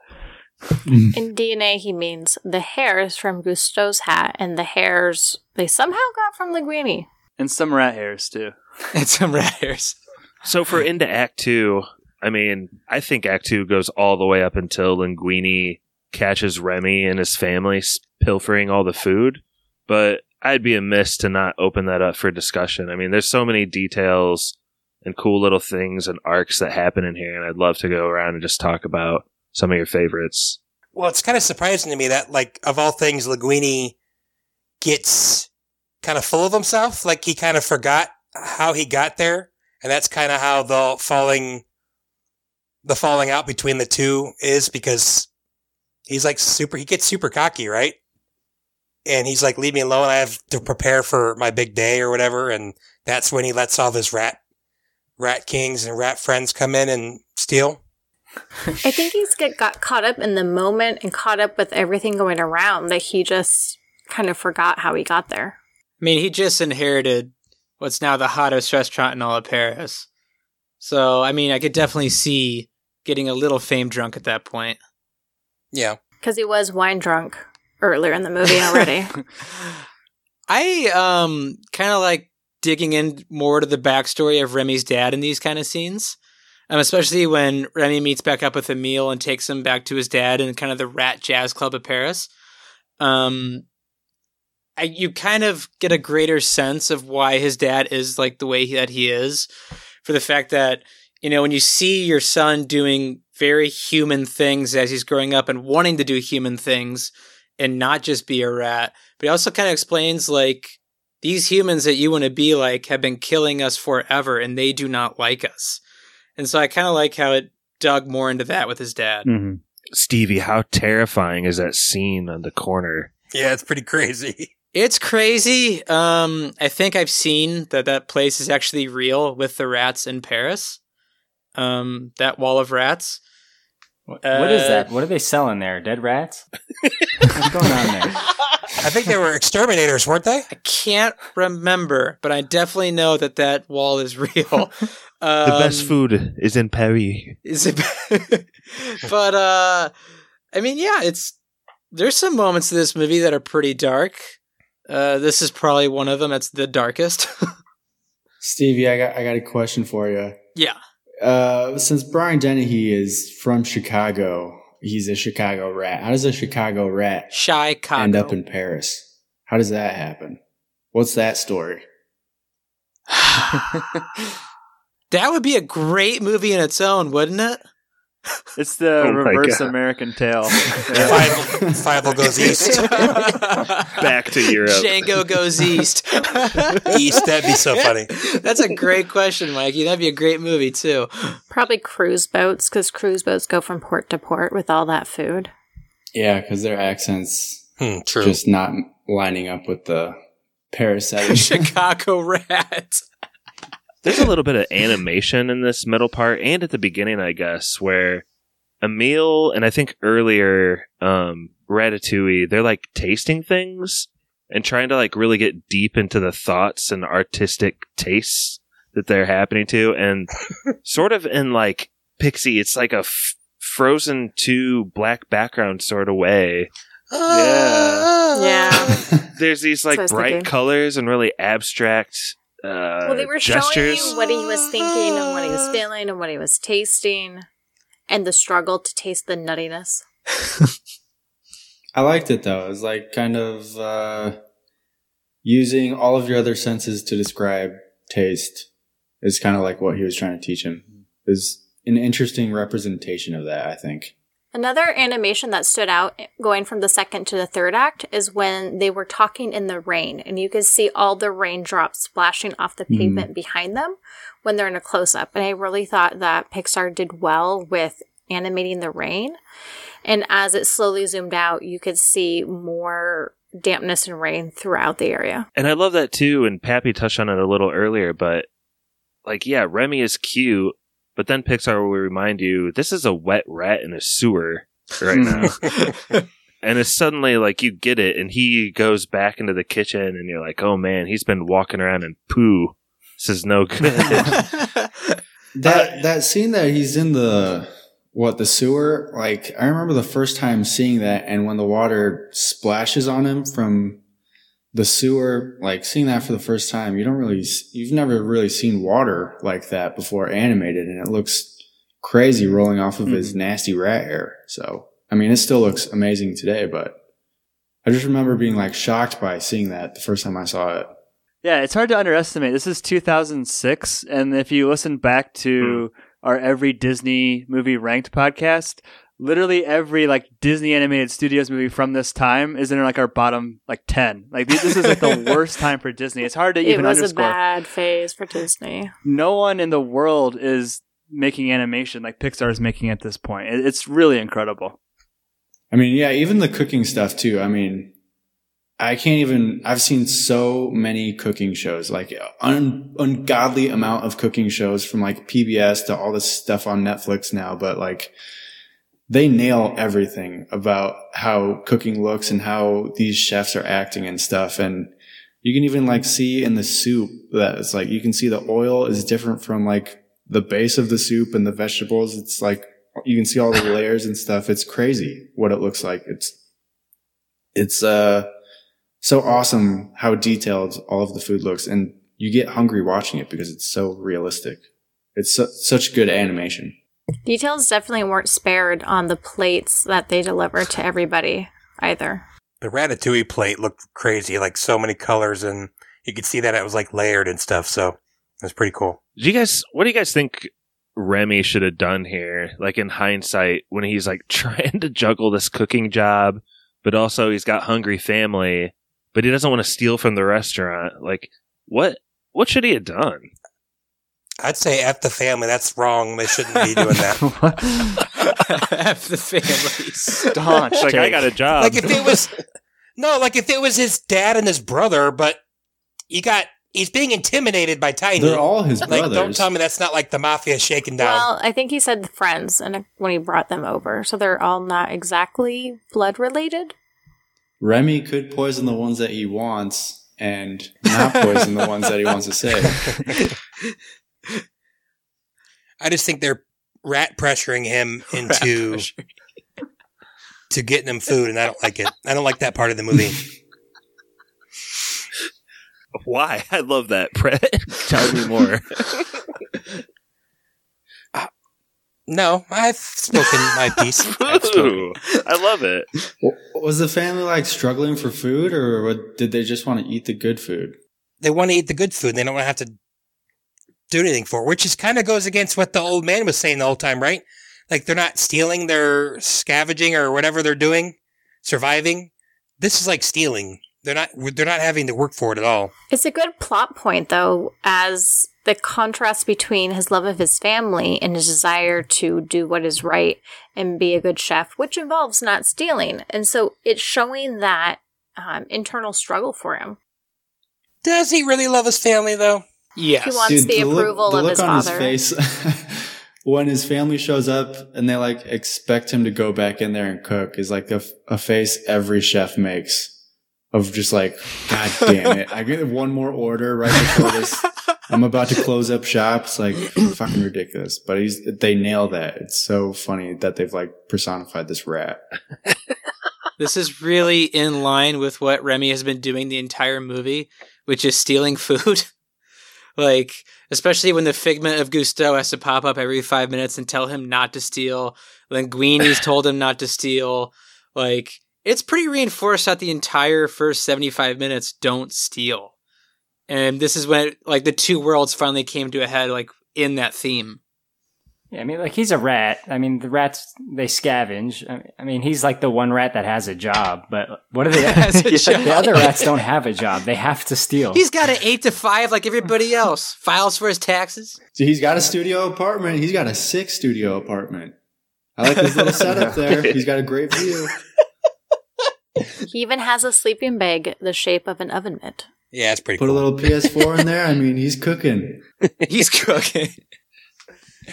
In D N A, he means the hairs from Gusteau's hat and the hairs they somehow got from Linguini. And some rat hairs, too. And some rat hairs. So for into Act two, I mean, I think Act two goes all the way up until Linguini catches Remy and his family pilfering all the food, but I'd be amiss to not open that up for discussion. I mean, there's so many details and cool little things and arcs that happen in here, and I'd love to go around and just talk about some of your favorites. Well, it's kind of surprising to me that, like, of all things, Linguini gets kind of full of himself. Like, he kind of forgot how he got there, and that's kind of how the falling, the falling out between the two is, because... He's like super, he gets super cocky, right? And he's like, leave me alone. I have to prepare for my big day or whatever. And that's when he lets all this rat, rat kings and rat friends come in and steal. I think he's get, got caught up in the moment and caught up with everything going around that he just kind of forgot how he got there. I mean, he just inherited what's now the hottest restaurant in all of Paris. So, I mean, I could definitely see getting a little fame drunk at that point. Yeah. Because he was wine drunk earlier in the movie already. I um kind of like digging in more to the backstory of Remy's dad in these kind of scenes, um, especially when Remy meets back up with Emile and takes him back to his dad in kind of the Rat Jazz Club of Paris. Um, I, you kind of get a greater sense of why his dad is like the way he, that he is, for the fact that, you know, when you see your son doing very human things as he's growing up and wanting to do human things and not just be a rat. But he also kind of explains, like, these humans that you want to be like have been killing us forever and they do not like us. And so I kind of like how it dug more into that with his dad. Mm-hmm. Stevie, how terrifying is that scene on the corner? Yeah, it's pretty crazy. It's crazy. Um, I think I've seen that that place is actually real with the rats in Paris. Um, that wall of rats. What uh, is that? What are they selling there? Dead rats? What's going on there? I think they were exterminators, weren't they? I can't remember, but I definitely know that that wall is real. Um, the best food is in Paris. Is it? But, uh, I mean, yeah, it's there's some moments in this movie that are pretty dark. Uh, this is probably one of them. That's the darkest. Stevie, I got I got a question for you. Yeah. Uh, since Brian Dennehy is from Chicago, he's a Chicago rat. How does a Chicago rat Chicago. end up in Paris? How does that happen? What's that story? That would be a great movie in its own, wouldn't it? It's the oh reverse American tale. Fievel goes east. Back to Europe. Django goes east. East, that'd be so funny. That's a great question, Mikey. That'd be a great movie, too. Probably cruise boats, because cruise boats go from port to port with all that food. Yeah, because their accents hmm, true. Just not lining up with the parasitic Chicago rat. There's a little bit of animation in this middle part and at the beginning, I guess, where Emile and I think earlier um, Ratatouille, they're like tasting things and trying to like really get deep into the thoughts and artistic tastes that they're happening to. And sort of in like Pixie, it's like a f- Frozen two black background sort of way Yeah. Yeah. There's these like bright thinking. colors and really abstract uh Well, they were gestures. showing you what he was thinking and what he was feeling and what he was tasting and the struggle to taste the nuttiness. I liked it though. It was like kind of uh using all of your other senses to describe taste is kind of like what he was trying to teach him. It was an interesting representation of that, I think. Another animation that stood out going from the second to the third act is when they were talking in the rain, and you could see all the raindrops splashing off the pavement mm. behind them when they're in a close-up. And I really thought that Pixar did well with animating the rain. And as it slowly zoomed out, you could see more dampness and rain throughout the area. And I love that too, and Pappy touched on it a little earlier, but like, yeah, Remy is cute. But then Pixar will remind you, this is a wet rat in a sewer right now. And it's suddenly like you get it, and he goes back into the kitchen, and you're like, oh man, he's been walking around in poo. This is no good. that that scene that he's in the what, the sewer, like I remember the first time seeing that, and when the water splashes on him from the sewer, like seeing that for the first time, you don't really, you've never really seen water like that before animated, and it looks crazy rolling off of mm-hmm. his nasty rat hair. So, I mean, it still looks amazing today, but I just remember being like shocked by seeing that the first time I saw it. Yeah, it's hard to underestimate. This is two thousand six, and if you listen back to mm. our Every Disney Movie Ranked podcast, literally every like Disney animated studios movie from this time is in like our bottom like ten. Like this is like the worst time for Disney. It's hard to even underscore. It was underscore. a bad phase for Disney. No one in the world is making animation like Pixar is making at this point. It's really incredible. I mean, yeah, even the cooking stuff too. I mean, I can't even. I've seen so many cooking shows, like un, ungodly amount of cooking shows from like P B S to all this stuff on Netflix now. But like, they nail everything about how cooking looks and how these chefs are acting and stuff. And you can even like see in the soup that it's like, you can see the oil is different from like the base of the soup and the vegetables. It's like, you can see all the layers and stuff. It's crazy what it looks like. It's, it's, uh, so awesome how detailed all of the food looks, and you get hungry watching it because it's so realistic. It's su- such good animation. Details definitely weren't spared on the plates that they deliver to everybody either. The Ratatouille plate looked crazy, like so many colors, and you could see that it was like layered and stuff. So it was pretty cool. Do you guys, what do you guys think Remy should have done here? Like in hindsight, when he's like trying to juggle this cooking job, but also he's got hungry family, but he doesn't want to steal from the restaurant. Like what, what should he have done? I'd say F the family. That's wrong. They shouldn't be doing that. F the family. Staunch. Like, I got a job. Like, if it was... No, like, if it was his dad and his brother, but you got... He's being intimidated by Tiny. They're all his like, brothers. Don't tell me that's not like the mafia shaking down. Well, I think he said friends and when he brought them over. So they're all not exactly blood-related. Remy could poison the ones that he wants and not poison the ones that he wants to save. I just think they're rat pressuring him into pressuring. to getting him food, and I don't like it. I don't like that part of the movie. Why? I love that. Tell me more. uh, no, I've spoken my piece. Ooh, I love it. Was the family like struggling for food, or did they just want to eat the good food? They want to eat the good food. They don't want to have to do anything for, which is kind of goes against what the old man was saying the whole time, right? Like they're not stealing, they're scavenging or whatever they're doing, surviving. This is like stealing. They're not. They're not having to work for it at all. It's a good plot point, though, as the contrast between his love of his family and his desire to do what is right and be a good chef, which involves not stealing, and so it's showing that um, internal struggle for him. Does he really love his family, though? Yes. He wants Dude, the, the approval look, the of his father. The look on his face when his family shows up and they like expect him to go back in there and cook is like a, a face every chef makes of just like, God damn it. I get one more order right before this. I'm about to close up shop. It's like fucking ridiculous. But he's, they nail that. It's so funny that they've like personified this rat. This is really in line with what Remy has been doing the entire movie, which is stealing food. Like, especially when the figment of Gusteau has to pop up every five minutes and tell him not to steal. Linguini's told him not to steal. Like, it's pretty reinforced that the entire first seventy-five minutes don't steal. And this is when, like, the two worlds finally came to a head, like, in that theme. Yeah, I mean, like, he's a rat. I mean, the rats, they scavenge. I mean, he's like the one rat that has a job, but what are the, the other rats don't have a job. They have to steal. He's got an eight to five like everybody else. Files for his taxes. So he's got a studio apartment. He's got a six studio apartment. I like his little setup there. He's got a great view. He even has a sleeping bag the shape of an oven mitt. Yeah, it's pretty Put cool. Put a little P S four in there. I mean, he's cooking. He's cooking.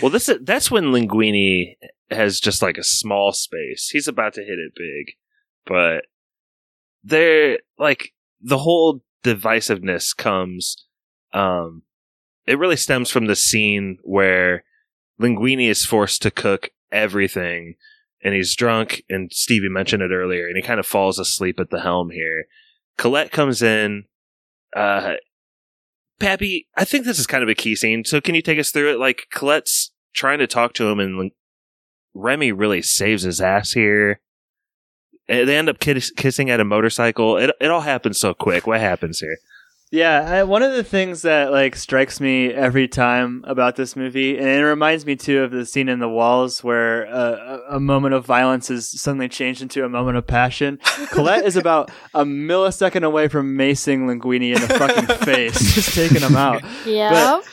Well, this is, that's when Linguini has just like a small space. He's about to hit it big, but they're like the whole divisiveness comes. Um, it really stems from the scene where Linguini is forced to cook everything, and he's drunk. And Stevie mentioned it earlier, and he kind of falls asleep at the helm here. Colette comes in. Uh, Pappy, I think this is kind of a key scene, so can you take us through it? Like, Colette's trying to talk to him, and Remy really saves his ass here. They end up kiss- kissing at a motorcycle. It it all happens so quick. What happens here? Yeah, I, one of the things that, like, strikes me every time about this movie, and it reminds me, too, of the scene in The Walls where uh, a, a moment of violence is suddenly changed into a moment of passion. Colette is about a millisecond away from macing Linguini in the fucking face, just taking him out. Yeah. But,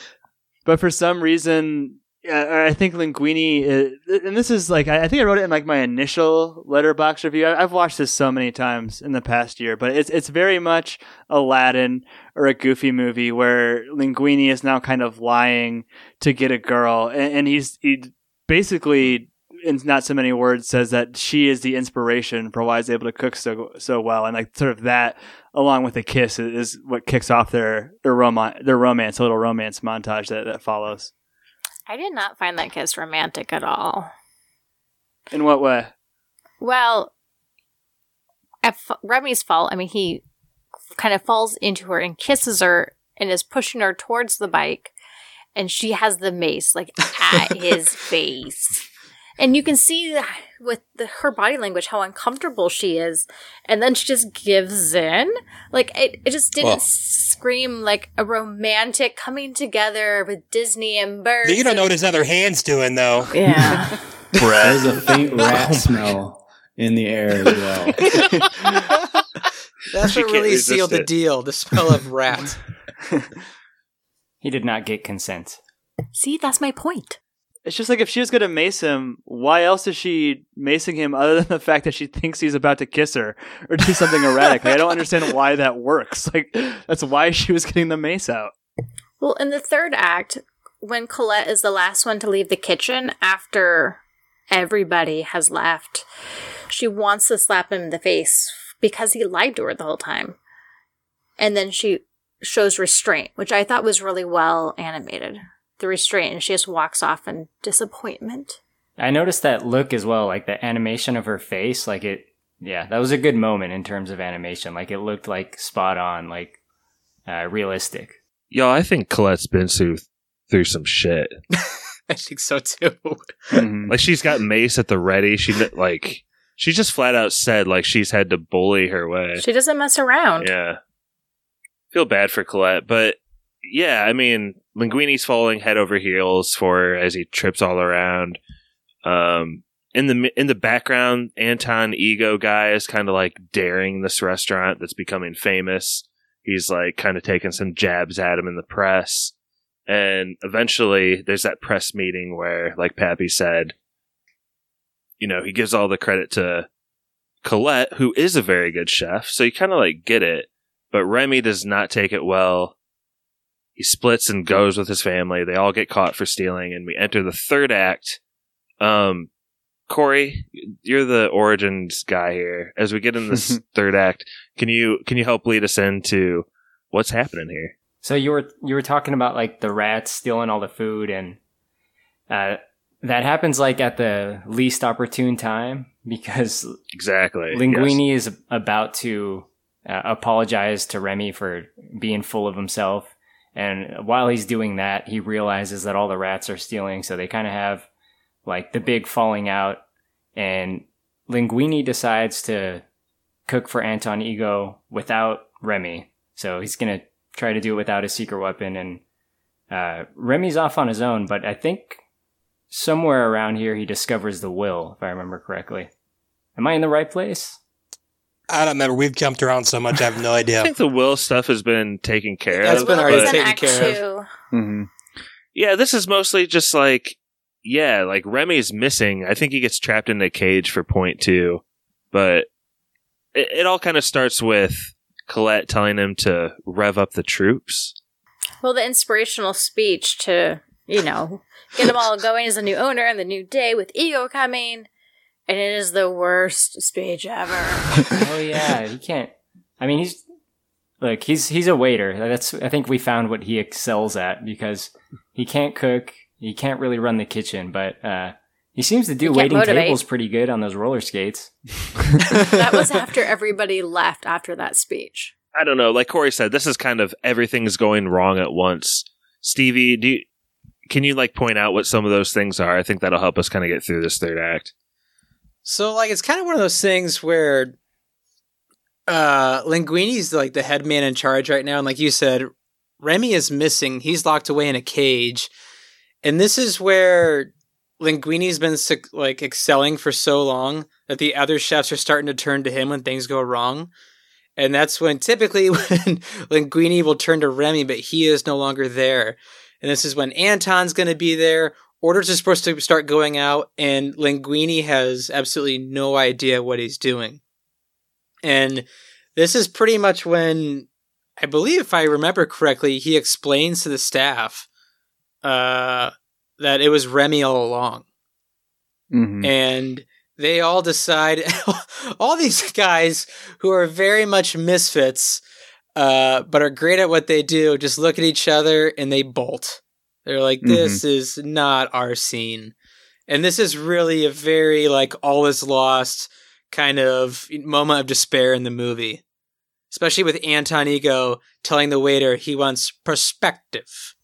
but for some reason, I, I think Linguini, is, and this is, like, I, I think I wrote it in, like, my initial Letterboxd review. I, I've watched this so many times in the past year, but it's it's very much Aladdin, or a Goofy movie where Linguini is now kind of lying to get a girl. And, and he's he basically, in not so many words, says that she is the inspiration for why he's able to cook so so well. And like sort of that, along with a kiss, is, is what kicks off their, their, rom- their romance, a little romance montage that, that follows. I did not find that kiss romantic at all. In what way? Well, at F- Remy's fault, I mean, he kind of falls into her and kisses her and is pushing her towards the bike, and she has the mace like at his face, and you can see with the, her body language how uncomfortable she is, and then she just gives in. Like it, it just didn't well, scream like a romantic coming together with Disney and Bird. You don't know what his other hand's doing though. Yeah, there's a faint rat smell in the air as well. That's what really sealed the deal, the smell of rat. He did not get consent. See, that's my point. It's just like if she was going to mace him, why else is she macing him other than the fact that she thinks he's about to kiss her or do something erratic? Like, I don't understand why that works. Like, that's why she was getting the mace out. Well, in the third act, when Colette is the last one to leave the kitchen after everybody has left, she wants to slap him in the face because he lied to her the whole time. And then she shows restraint, which I thought was really well animated. The restraint, and she just walks off in disappointment. I noticed that look as well, like the animation of her face, like it, yeah, that was a good moment in terms of animation. Like it looked like spot on, like uh, realistic. Yo, I think Colette's been through, through some shit. I think so too. Mm-hmm. Like she's got mace at the ready. She like... She just flat out said, like, she's had to bully her way. She doesn't mess around. Yeah. Feel bad for Colette. But, yeah, I mean, Linguini's falling head over heels for her as he trips all around. Um, in the in the background, Anton Ego guy is kind of, like, daring this restaurant that's becoming famous. He's, like, kind of taking some jabs at him in the press. And eventually, there's that press meeting where, like Pappy said, you know, he gives all the credit to Colette, who is a very good chef. So you kind of like get it. But Remy does not take it well. He splits and goes with his family. They all get caught for stealing. And we enter the third act. Um, Corey, you're the origins guy here. As we get in this third act, can you can you help lead us into what's happening here? So you were you were talking about like the rats stealing all the food and... uh That happens like at the least opportune time. because exactly Linguini yes. is about to uh, apologize to Remy for being full of himself. And while he's doing that, he realizes that all the rats are stealing. So they kind of have like the big falling out, and Linguini decides to cook for Anton Ego without Remy. So he's going to try to do it without his secret weapon. And uh, Remy's off on his own, but I think somewhere around here he discovers the will, if I remember correctly. Am I in the right place? I don't remember. We've jumped around so much, I have no idea. I think the will stuff has been taken care That's of. That's been already taken care of. Mm-hmm. Yeah, this is mostly just like, yeah, like Remy's missing. I think he gets trapped in a cage for point two, but it, it all kind of starts with Colette telling him to rev up the troops. Well, the inspirational speech to, you know, get them all going as a new owner and the new day with Ego coming. And it is the worst speech ever. Oh yeah, he can't. I mean, he's like he's he's a waiter. That's I think we found what he excels at, because he can't cook, he can't really run the kitchen, but uh, he seems to do waiting motivate. tables pretty good on those roller skates. That was after everybody left after that speech. I don't know. Like Corey said, this is kind of everything's going wrong at once. Stevie, do you, can you like point out what some of those things are? I think that'll help us kind of get through this third act. So, like, it's kind of one of those things where uh, Linguini's, like, the head man in charge right now. And like you said, Remy is missing. He's locked away in a cage. And this is where Linguini's been, like, excelling for so long that the other chefs are starting to turn to him when things go wrong. And that's when, typically, when Linguini will turn to Remy, but he is no longer there. And this is when Anton's going to be there. Orders are supposed to start going out, and Linguini has absolutely no idea what he's doing. And this is pretty much when, I believe if I remember correctly, he explains to the staff uh, that it was Remy all along. Mm-hmm. And they all decide, all these guys who are very much misfits, uh, but are great at what they do, just look at each other and they bolt. They're like, this mm-hmm. is not our scene. And this is really a very, like, all is lost kind of moment of despair in the movie. Especially with Anton Ego telling the waiter he wants perspective.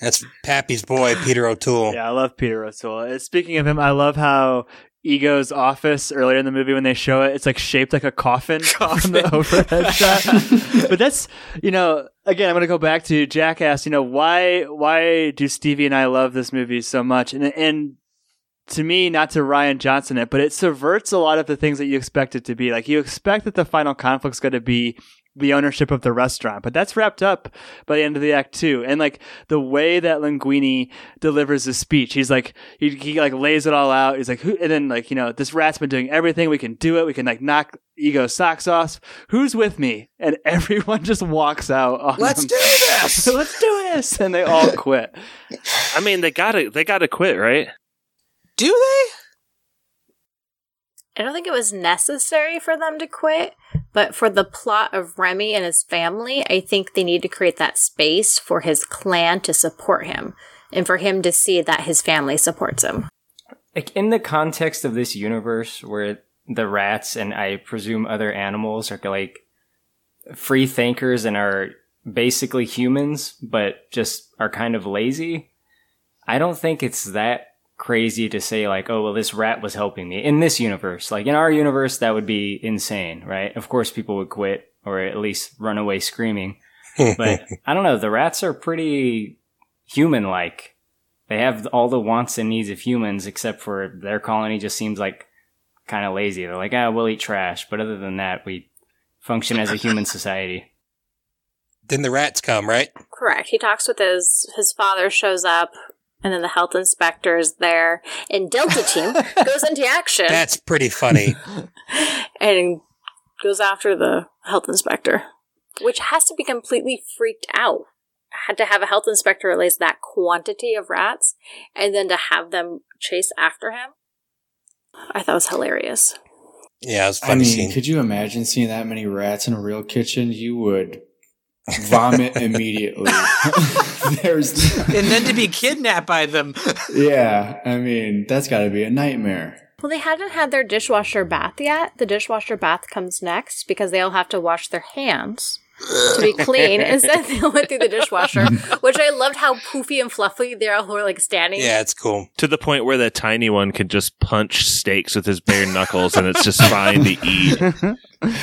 That's Pappy's boy, Peter O'Toole. Yeah, I love Peter O'Toole. Speaking of him, I love how Ego's office earlier in the movie when they show it, it's like shaped like a coffin, coffin. From the overhead shot. But that's, you know, again, I'm going to go back to Jack asked, you know, why why do Stevie and I love this movie so much? And and to me, not to Rian Johnson it, but it subverts a lot of the things that you expect it to be. Like you expect that the final conflict's going to be the ownership of the restaurant, but that's wrapped up by the end of the act two. And like the way that Linguini delivers his speech, he's like, he, he like lays it all out. He's like, who, and then like, you know, this rat's been doing everything. We can do it. We can like knock Ego's socks off. Who's with me? And everyone just walks out. On Let's him. do this. Let's do this. And they all quit. I mean, they gotta, they gotta quit, right? Do they? I don't think it was necessary for them to quit, but for the plot of Remy and his family, I think they need to create that space for his clan to support him and for him to see that his family supports him. Like in the context of this universe where the rats and I presume other animals are like free thinkers and are basically humans, but just are kind of lazy, I don't think it's that crazy to say like, oh, well, this rat was helping me in this universe. Like in our universe, that would be insane, right? Of course people would quit or at least run away screaming. But I don't know. The rats are pretty human-like. They have all the wants and needs of humans, except for their colony just seems like kind of lazy. They're like, ah, we'll eat trash. But other than that, we function as a human society. Then the rats come, right? Correct. He talks with his, his father shows up. And then the health inspector is there. And Delta Team goes into action. That's pretty funny. And goes after the health inspector, which has to be completely freaked out. Had to have a health inspector release that quantity of rats and then to have them chase after him. I thought it was hilarious. Yeah, it was funny. I mean, scene. Could you imagine seeing that many rats in a real kitchen? You would vomit immediately. There's and then to be kidnapped by them. Yeah, I mean, that's got to be a nightmare. Well, they haven't had their dishwasher bath yet. The dishwasher bath comes next because they all have to wash their hands to be clean. Instead, they went through the dishwasher, which I loved how poofy and fluffy they all were, like, standing. Yeah, it's cool. To the point where that tiny one could just punch steaks with his bare knuckles and it's just fine to eat.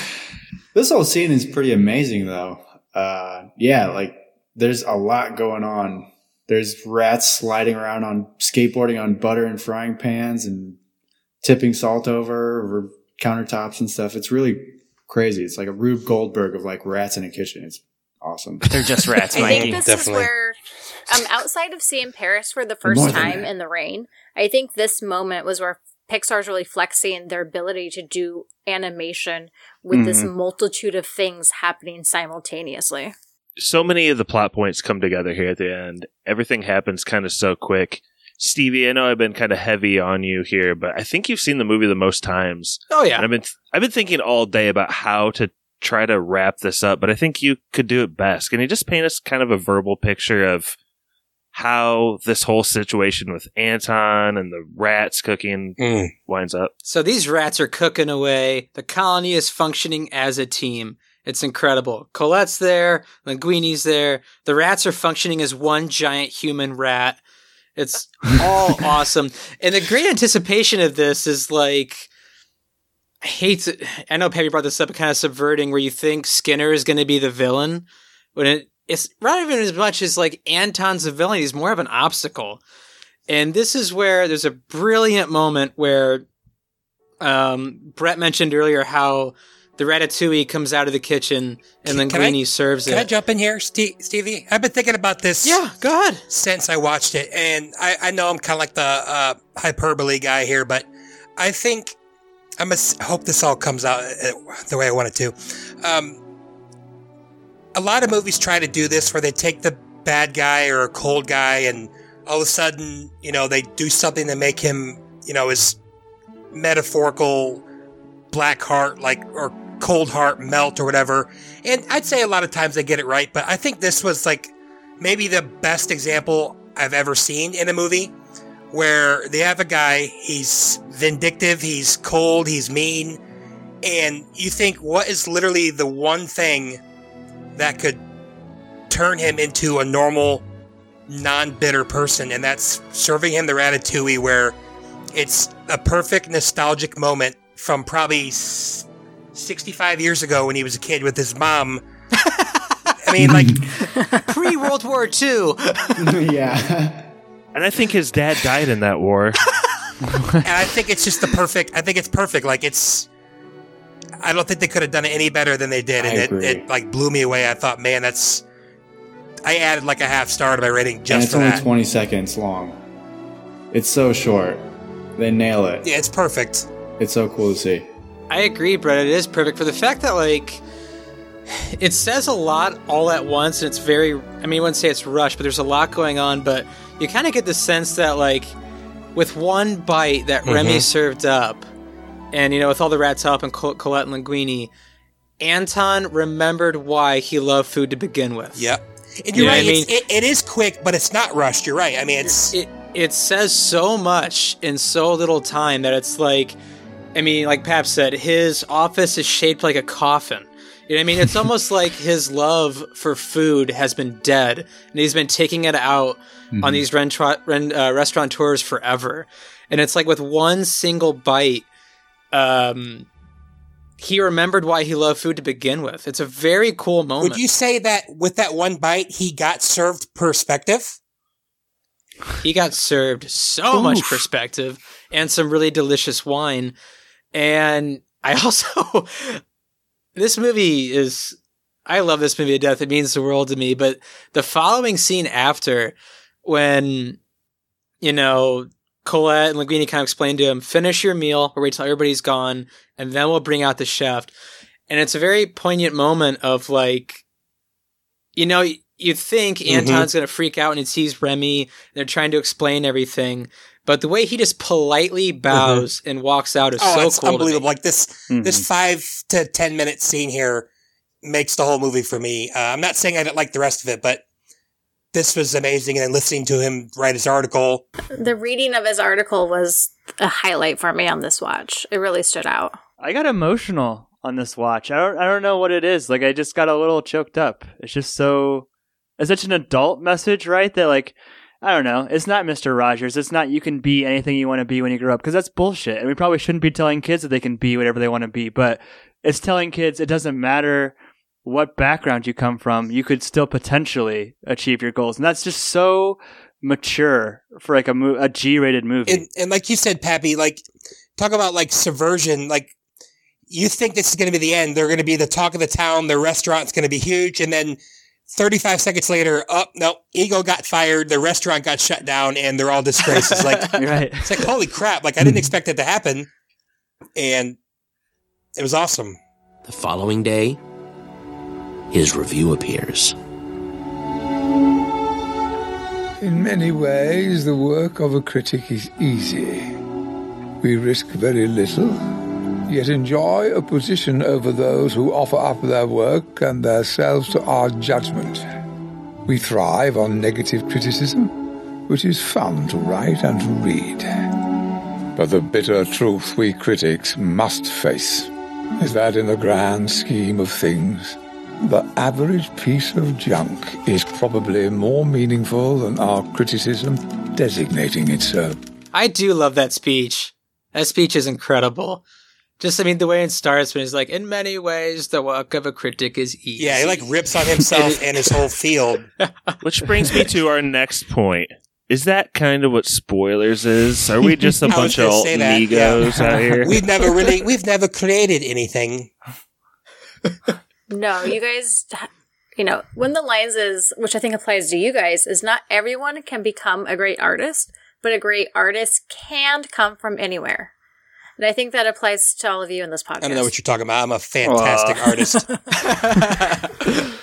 This whole scene is pretty amazing, though. Uh, yeah, like, there's a lot going on. There's rats sliding around on skateboarding on butter and frying pans and tipping salt over, over countertops and stuff. It's really crazy. It's like a Rube Goldberg of, like, rats in a kitchen. It's awesome. They're just rats, Mikey. I think this Definitely. is where, um, outside of seeing Paris for the first time in the rain, I think this moment was where Pixar's really flexing their ability to do animation with mm-hmm. this multitude of things happening simultaneously. So many of the plot points come together here at the end. Everything happens kind of so quick. Stevie, I know I've been kind of heavy on you here, but I think you've seen the movie the most times. Oh, yeah. And I've been th- I've been thinking all day about how to try to wrap this up, but I think you could do it best. Can you just paint us kind of a verbal picture of how this whole situation with Anton and the rats cooking mm. winds up? So these rats are cooking away. The colony is functioning as a team. It's incredible. Colette's there. Linguini's there. The rats are functioning as one giant human rat. It's all awesome. And the great anticipation of this is like, I hate to, I know Peggy brought this up, but kind of subverting where you think Skinner is going to be the villain. When it, it's not even as much as like Anton's the villain. He's more of an obstacle. And this is where there's a brilliant moment where um, Brett mentioned earlier how the Ratatouille comes out of the kitchen and then Greenie serves can it. Can I jump in here, Steve, Stevie? I've been thinking about this. Yeah, go ahead. Since I watched it. And I, I know I'm kind of like the uh, hyperbole guy here, but I think I must hope this all comes out the way I want it to. Um, a lot of movies try to do this where they take the bad guy or a cold guy and all of a sudden, you know, they do something to make him, you know, his metaphorical black heart, like, or cold heart melt or whatever. And I'd say a lot of times they get it right, but I think this was like maybe the best example I've ever seen in a movie where they have a guy, he's vindictive, he's cold, he's mean, and you think, what is literally the one thing that could turn him into a normal, non-bitter person? And that's serving him the Ratatouille, where it's a perfect nostalgic moment from probably sixty-five years ago when he was a kid with his mom. I mean, like, pre-World War Two. Yeah. And I think his dad died in that war. And I think it's just the perfect, I think it's perfect. Like, it's, I don't think they could have done it any better than they did. And it, it, like, blew me away. I thought, man, that's, I added, like, a half star to my rating just for that. And it's only twenty seconds long. It's so short. They nail it. Yeah, it's perfect. It's so cool to see. I agree, Brett. It is perfect for the fact that, like, it says a lot all at once, and it's very, I mean, I wouldn't say it's rushed, but there's a lot going on, but you kind of get the sense that, like, with one bite that mm-hmm. Remy served up, and, you know, with all the rats help and Col- Colette and Linguini, Anton remembered why he loved food to begin with. Yep. And you're you know right. I mean? it, it is quick, but it's not rushed. You're right. I mean, it's... It, it says so much in so little time that it's like, I mean, like Pap said, his office is shaped like a coffin. You know what I mean? It's almost like his love for food has been dead, and he's been taking it out mm-hmm. on these rentra- rent, uh, restaurant tours forever. And it's like with one single bite, um, he remembered why he loved food to begin with. It's a very cool moment. Would you say that with that one bite, he got served perspective? He got served so Oof. much perspective and some really delicious wine. And I also, this movie is, I love this movie to death. It means the world to me. But the following scene after, when, you know, Colette and Linguini kind of explain to him, finish your meal, we'll wait till everybody's gone, and then we'll bring out the chef. And it's a very poignant moment of, like, you know, you think Anton's mm-hmm. going to freak out and he sees Remy, and they're trying to explain everything. But the way he just politely bows mm-hmm. and walks out is oh, so cool. Oh, it's unbelievable. Like this, mm-hmm. this five to ten minute scene here makes the whole movie for me. Uh, I'm not saying I didn't like the rest of it, but this was amazing. And listening to him write his article. The reading of his article was a highlight for me on this watch. It really stood out. I got emotional on this watch. I don't I don't know what it is. Like, I just got a little choked up. It's just so... It's such an adult message, right? That, like, I don't know. It's not Mister Rogers. It's not you can be anything you want to be when you grow up, because that's bullshit. And we probably shouldn't be telling kids that they can be whatever they want to be. But it's telling kids it doesn't matter what background you come from, you could still potentially achieve your goals. And that's just so mature for like a, mo- a G-rated movie. And, and like you said, Pappy, like, talk about like subversion. Like, you think this is going to be the end. They're going to be the talk of the town. Their restaurant's going to be huge. And then thirty-five seconds later, oh, no, Ego got fired. The restaurant got shut down and they're all disgraced. It's like, right. It's like, holy crap. Like, I didn't expect it to happen. And it was awesome. The following day, his review appears. In many ways, the work of a critic is easy. We risk very little, yet enjoy a position over those who offer up their work and themselves to our judgment. We thrive on negative criticism, which is fun to write and to read. But the bitter truth we critics must face is that in the grand scheme of things, the average piece of junk is probably more meaningful than our criticism designating it so. I do love that speech. That speech is incredible. Just, I mean, the way it starts when he's like, in many ways, the work of a critic is easy. Yeah, he like rips on himself and his whole field. Which brings me to our next point. Is that kind of what spoilers is? Are we just a bunch of alt egos yeah. out here? We've never really, we've never created anything. No, you guys, you know, when the lines is, which I think applies to you guys, is not everyone can become a great artist, but a great artist can come from anywhere. And I think that applies to all of you in this podcast. I don't know what you're talking about. I'm a fantastic uh. artist.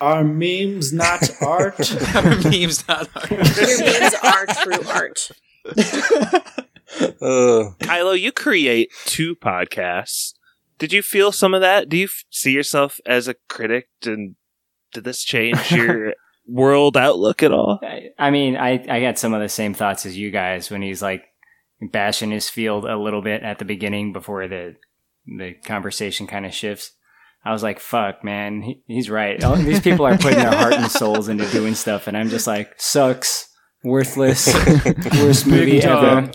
Are memes not art? Are memes not art? Your memes are true art. uh. Kylo, you create two podcasts. Did you feel some of that? Do you f- see yourself as a critic? And did this change your world outlook at all? I, I mean, I, I got some of the same thoughts as you guys when he's like bashing his field a little bit at the beginning before the the conversation kind of shifts. I was like, fuck, man, he, he's right. These people are putting their heart and souls into doing stuff. And I'm just like, sucks, worthless, worst movie ever.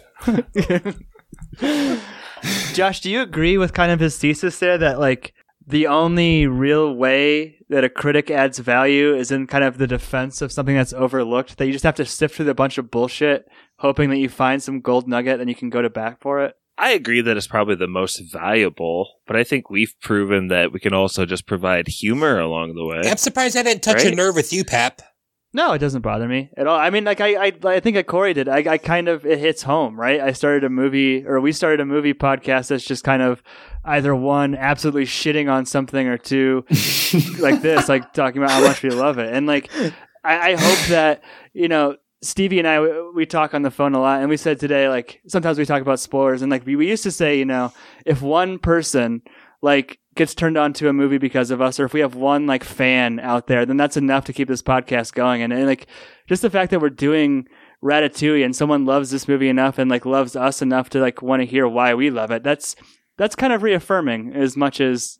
Josh, do you agree with kind of his thesis there that like the only real way that a critic adds value is in kind of the defense of something that's overlooked, that you just have to sift through a bunch of bullshit, hoping that you find some gold nugget and you can go to bat for it? I agree that it's probably the most valuable, but I think we've proven that we can also just provide humor along the way. I'm surprised I didn't touch right? a nerve with you, Pap. No, it doesn't bother me at all. I mean, like, I I, I think like Corey did. I, I kind of, it hits home, right? I started a movie, or we started a movie podcast that's just kind of either one, absolutely shitting on something, or two, like this, like talking about how much we love it. And like, I, I hope that, you know, Stevie and I, we, we talk on the phone a lot, and we said today, like, sometimes we talk about spoilers, and like, we, we used to say, you know, if one person, like, gets turned on to a movie because of us, or if we have one like fan out there, then that's enough to keep this podcast going. And, and like just the fact that we're doing Ratatouille and someone loves this movie enough and like loves us enough to like want to hear why we love it, that's that's kind of reaffirming, as much as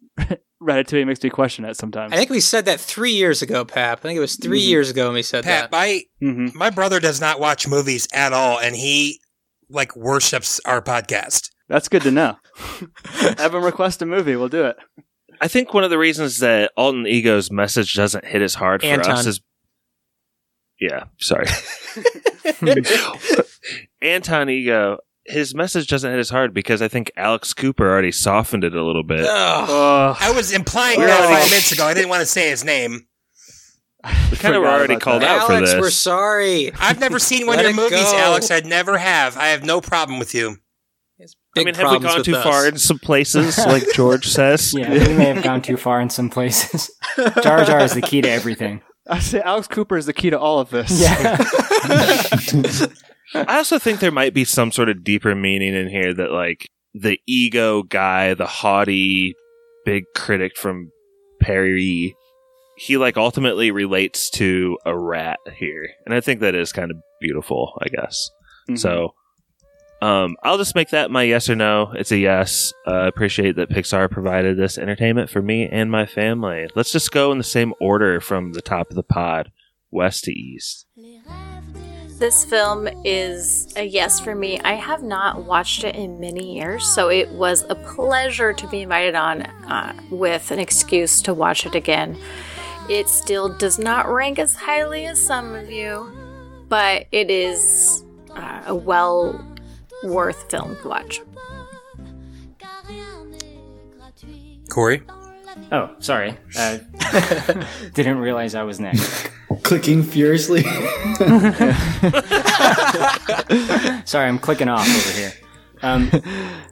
Ratatouille makes me question it sometimes. I think we said that three years ago, Pap. I think it was three mm-hmm. years ago when we said Pap, that. My mm-hmm. my brother does not watch movies at all, and he like worships our podcast. That's good to know. Have him request a movie. We'll do it. I think one of the reasons that Alton Ego's message doesn't hit as hard for Anton. us is... Yeah, sorry. Anton Ego, his message doesn't hit as hard because I think Alex Cooper already softened it a little bit. Oh, oh. I was implying that oh. five minutes ago. I didn't want to say his name. We kind of were already called that. out Alex, for this. Alex, we're sorry. I've never seen one of your movies, go. Alex. I never have. I have no problem with you. I mean, have we gone too us. far in some places, like George says? Yeah, we may have gone too far in some places. Jar Jar is the key to everything. I say Alex Cooper is the key to all of this. Yeah. I also think there might be some sort of deeper meaning in here that, like, the ego guy, the haughty, big critic from Perry, he like ultimately relates to a rat here. And I think that is kind of beautiful, I guess. Mm-hmm. So um, I'll just make that my yes or no. It's a yes. Uh, I appreciate that Pixar provided this entertainment for me and my family. Let's just go in the same order from the top of the pod, west to east. This film is a yes for me. I have not watched it in many years, so it was a pleasure to be invited on uh, with an excuse to watch it again. It still does not rank as highly as some of you, but it is uh, a well worth film to watch. Corey? Oh, sorry. Uh, didn't realize I was next. Clicking furiously. Sorry, I'm clicking off over here. Um,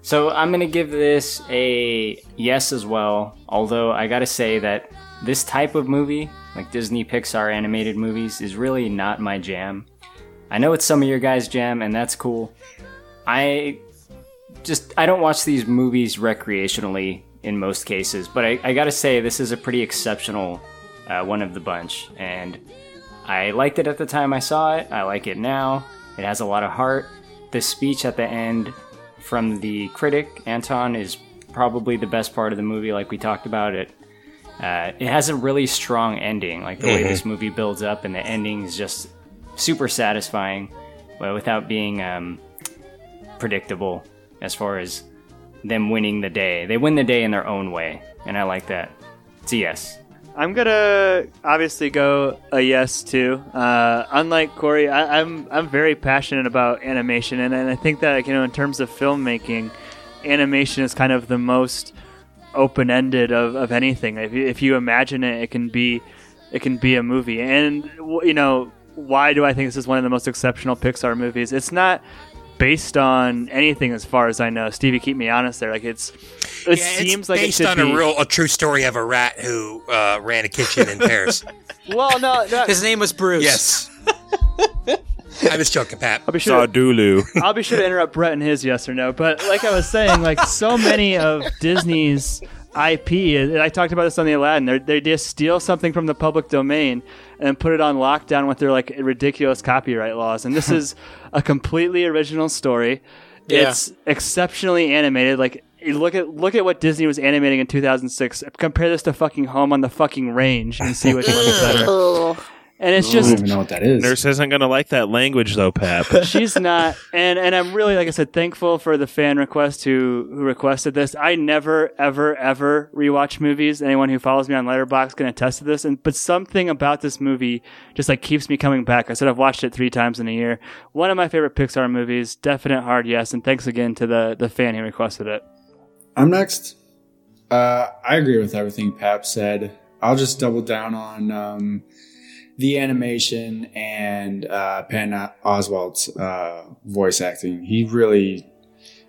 so I'm going to give this a yes as well, although I got to say that this type of movie, like Disney Pixar animated movies, is really not my jam. I know it's some of your guys' jam, and that's cool. I just, I don't watch these movies recreationally in most cases, but I, I got to say this is a pretty exceptional Uh, one of the bunch, and I liked it at the time I saw it. I like it now. It has a lot of heart. The speech at the end from the critic, Anton, is probably the best part of the movie, like we talked about it. Uh, it has a really strong ending, like the mm-hmm. way this movie builds up, and the ending is just super satisfying, but without being um, predictable as far as them winning the day. They win the day in their own way, and I like that. It's a yes. I'm going to obviously go a yes, too. Uh, unlike Corey, I, I'm I'm very passionate about animation. And, and I think that, you know, in terms of filmmaking, animation is kind of the most open-ended of, of anything. If you, if you imagine it, it can be it can be a movie. And, you know, why do I think this is one of the most exceptional Pixar movies? It's not based on anything, as far as I know. Stevie, keep me honest there. Like it's, it yeah, seems it's like based it on a be... real, a true story of a rat who uh, ran a kitchen in Paris. Well, no, no, his name was Bruce. Yes, I was joking, Pat. I'll be sure. Zardulu. I'll be sure to interrupt Brett and his yes or no. But like I was saying, like so many of Disney's I P, and I talked about this on the Aladdin. They're, they just steal something from the public domain and put it on lockdown with their like ridiculous copyright laws. And this is a completely original story. Yeah. It's exceptionally animated. Like look at look at what Disney was animating in two thousand six. Compare this to fucking Home on the fucking Range and see which one's better. And it's just I don't even know what that is. Nurse isn't gonna like that language though, Pap. She's not. And and I'm really, like I said, thankful for the fan request who, who requested this. I never, ever, ever rewatch movies. Anyone who follows me on Letterboxd can attest to this. And but something about this movie just like keeps me coming back. I said I've watched it three times in a year. One of my favorite Pixar movies, definite hard yes, and thanks again to the, the fan who requested it. I'm next. Uh, I agree with everything Pap said. I'll just double down on um the animation and uh, Patton Oswalt's uh, voice acting. He really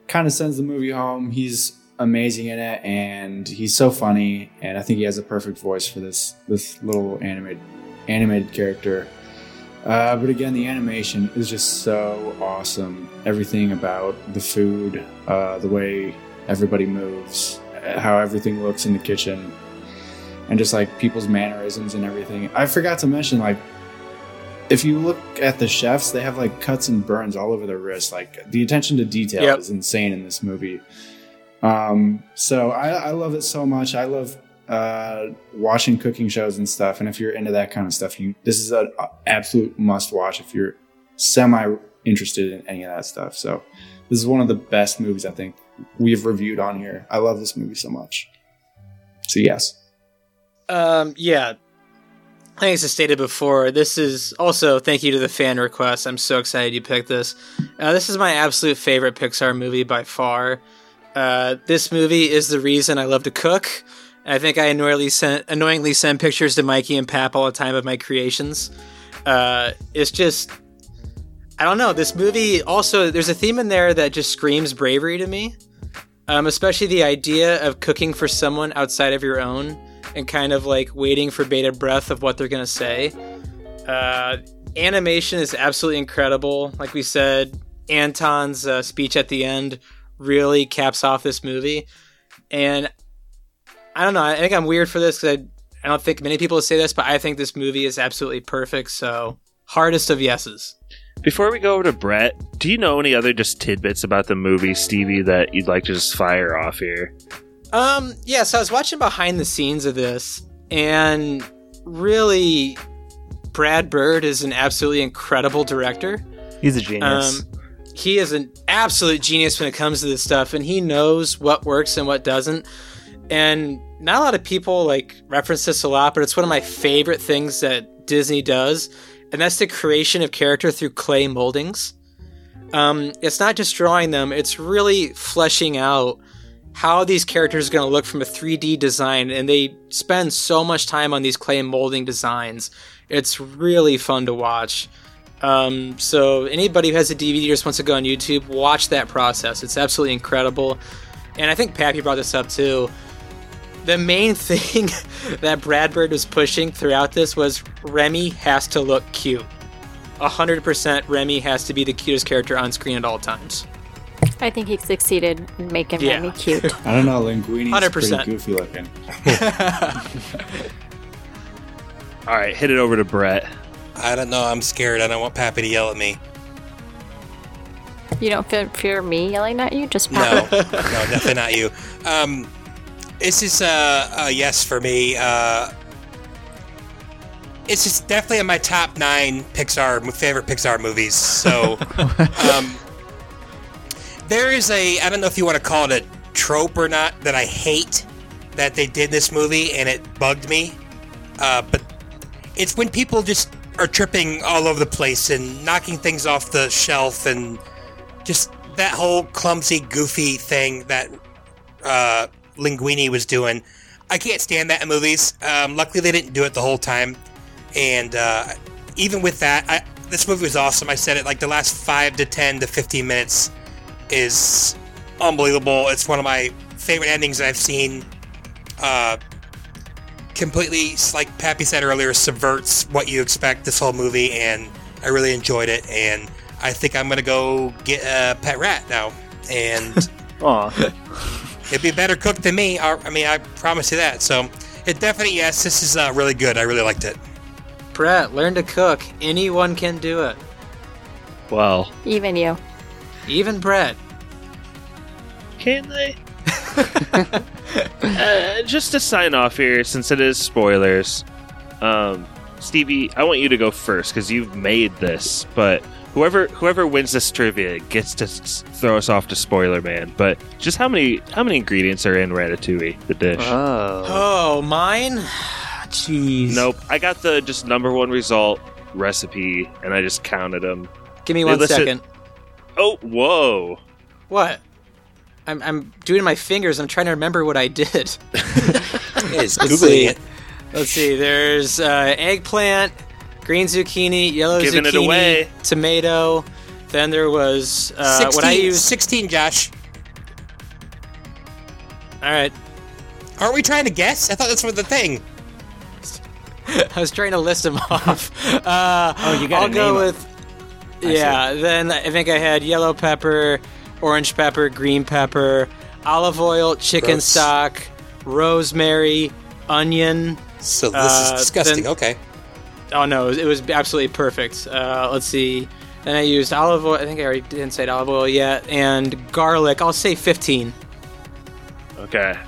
kind of sends the movie home. He's amazing in it, and he's so funny. And I think he has a perfect voice for this this little animated animated character. Uh, but again, the animation is just so awesome. Everything about the food, uh, the way everybody moves, how everything looks in the kitchen. And just like people's mannerisms and everything. I forgot to mention, like, if you look at the chefs, they have like cuts and burns all over their wrists. Like the attention to detail yep. is insane in this movie. Um, so I, I love it so much. I love uh, watching cooking shows and stuff. And if you're into that kind of stuff, you this is an absolute must watch if you're semi interested in any of that stuff. So this is one of the best movies I think we've reviewed on here. I love this movie so much. So yes. Um, yeah, I think as I stated before, this is also thank you to the fan request. I'm so excited you picked this. Uh, this is my absolute favorite Pixar movie by far. Uh, this movie is the reason I love to cook. I think I annoyingly send, annoyingly send pictures to Mikey and Pap all the time of my creations. Uh, it's just, I don't know. This movie also, there's a theme in there that just screams bravery to me. Um, especially the idea of cooking for someone outside of your own. And kind of like waiting for bated breath of what they're going to say. Uh, animation is absolutely incredible. Like we said, Anton's uh, speech at the end really caps off this movie. And I don't know. I think I'm weird for this because I, I don't think many people say this, but I think this movie is absolutely perfect. So hardest of yeses. Before we go over to Brett, do you know any other just tidbits about the movie, Stevie, that you'd like to just fire off here? Um, yeah, so I was watching behind the scenes of this, and really, Brad Bird is an absolutely incredible director. He's a genius. Um, he is an absolute genius when it comes to this stuff, and he knows what works and what doesn't. And not a lot of people like reference this a lot, but it's one of my favorite things that Disney does. And that's the creation of character through clay moldings. Um, it's not just drawing them, it's really fleshing out how these characters are going to look from a three D design. And they spend so much time on these clay molding designs. It's really fun to watch. Um, so anybody who has a D V D or just wants to go on YouTube, watch that process. It's absolutely incredible. And I think Pappy brought this up too. The main thing that Brad Bird was pushing throughout this was Remy has to look cute. one hundred percent Remy has to be the cutest character on screen at all times. I think he succeeded in making yeah. Remy cute. I don't know, Linguini's one hundred percent pretty goofy looking. All right, hit it over to Brett. I don't know, I'm scared. I don't want Pappy to yell at me. You don't fear me yelling at you? Just Pappy? No, no, definitely not you. Um... This is uh, a yes for me. Uh, it's just definitely in my top nine Pixar favorite Pixar movies. So um, there is a, I don't know if you want to call it a trope or not, that I hate that they did in this movie, and it bugged me. Uh, but it's when people just are tripping all over the place and knocking things off the shelf, and just that whole clumsy, goofy thing that... Uh, Linguini was doing. I can't stand that in movies. Um, luckily, they didn't do it the whole time. And uh, even with that, I, this movie was awesome. I said it, like, the last five to ten to fifteen minutes is unbelievable. It's one of my favorite endings I've seen. Uh, completely, like Pappy said earlier, subverts what you expect this whole movie, and I really enjoyed it. And I think I'm going to go get a pet rat now. And... Aw. It'd be a better cook than me. I mean, I promise you that. So, it definitely, yes, this is uh, really good. I really liked it. Brett, learn to cook. Anyone can do it. Well. Even you. Even Brett. Can they? uh, just to sign off here, since it is spoilers, um, Stevie, I want you to go first, because you've made this, but... Whoever whoever wins this trivia gets to s- throw us off to Spoiler Man. But just how many how many ingredients are in Ratatouille, the dish? Oh, oh mine? Jeez. Nope. I got the just number one result recipe, and I just counted them. Give me one listed- second. Oh, whoa. What? I'm I'm doing my fingers. I'm trying to remember what I did. Let's see. It. Let's see. There's uh, eggplant. Green zucchini, yellow Giving zucchini, it away. Tomato. Then there was uh, sixteen, what I used. Sixteen, Josh. All right. Aren't we trying to guess? I thought that's what the thing. I was trying to list them off. Uh, oh, you got. I'll go with. It. Yeah. Then I think I had yellow pepper, orange pepper, green pepper, olive oil, chicken Gross. stock, rosemary, onion. So this uh, is disgusting. Then, okay. Oh, no, it was absolutely perfect. Uh, let's see. Then I used olive oil. I think I already didn't say olive oil yet. And garlic. I'll say fifteen. Okay.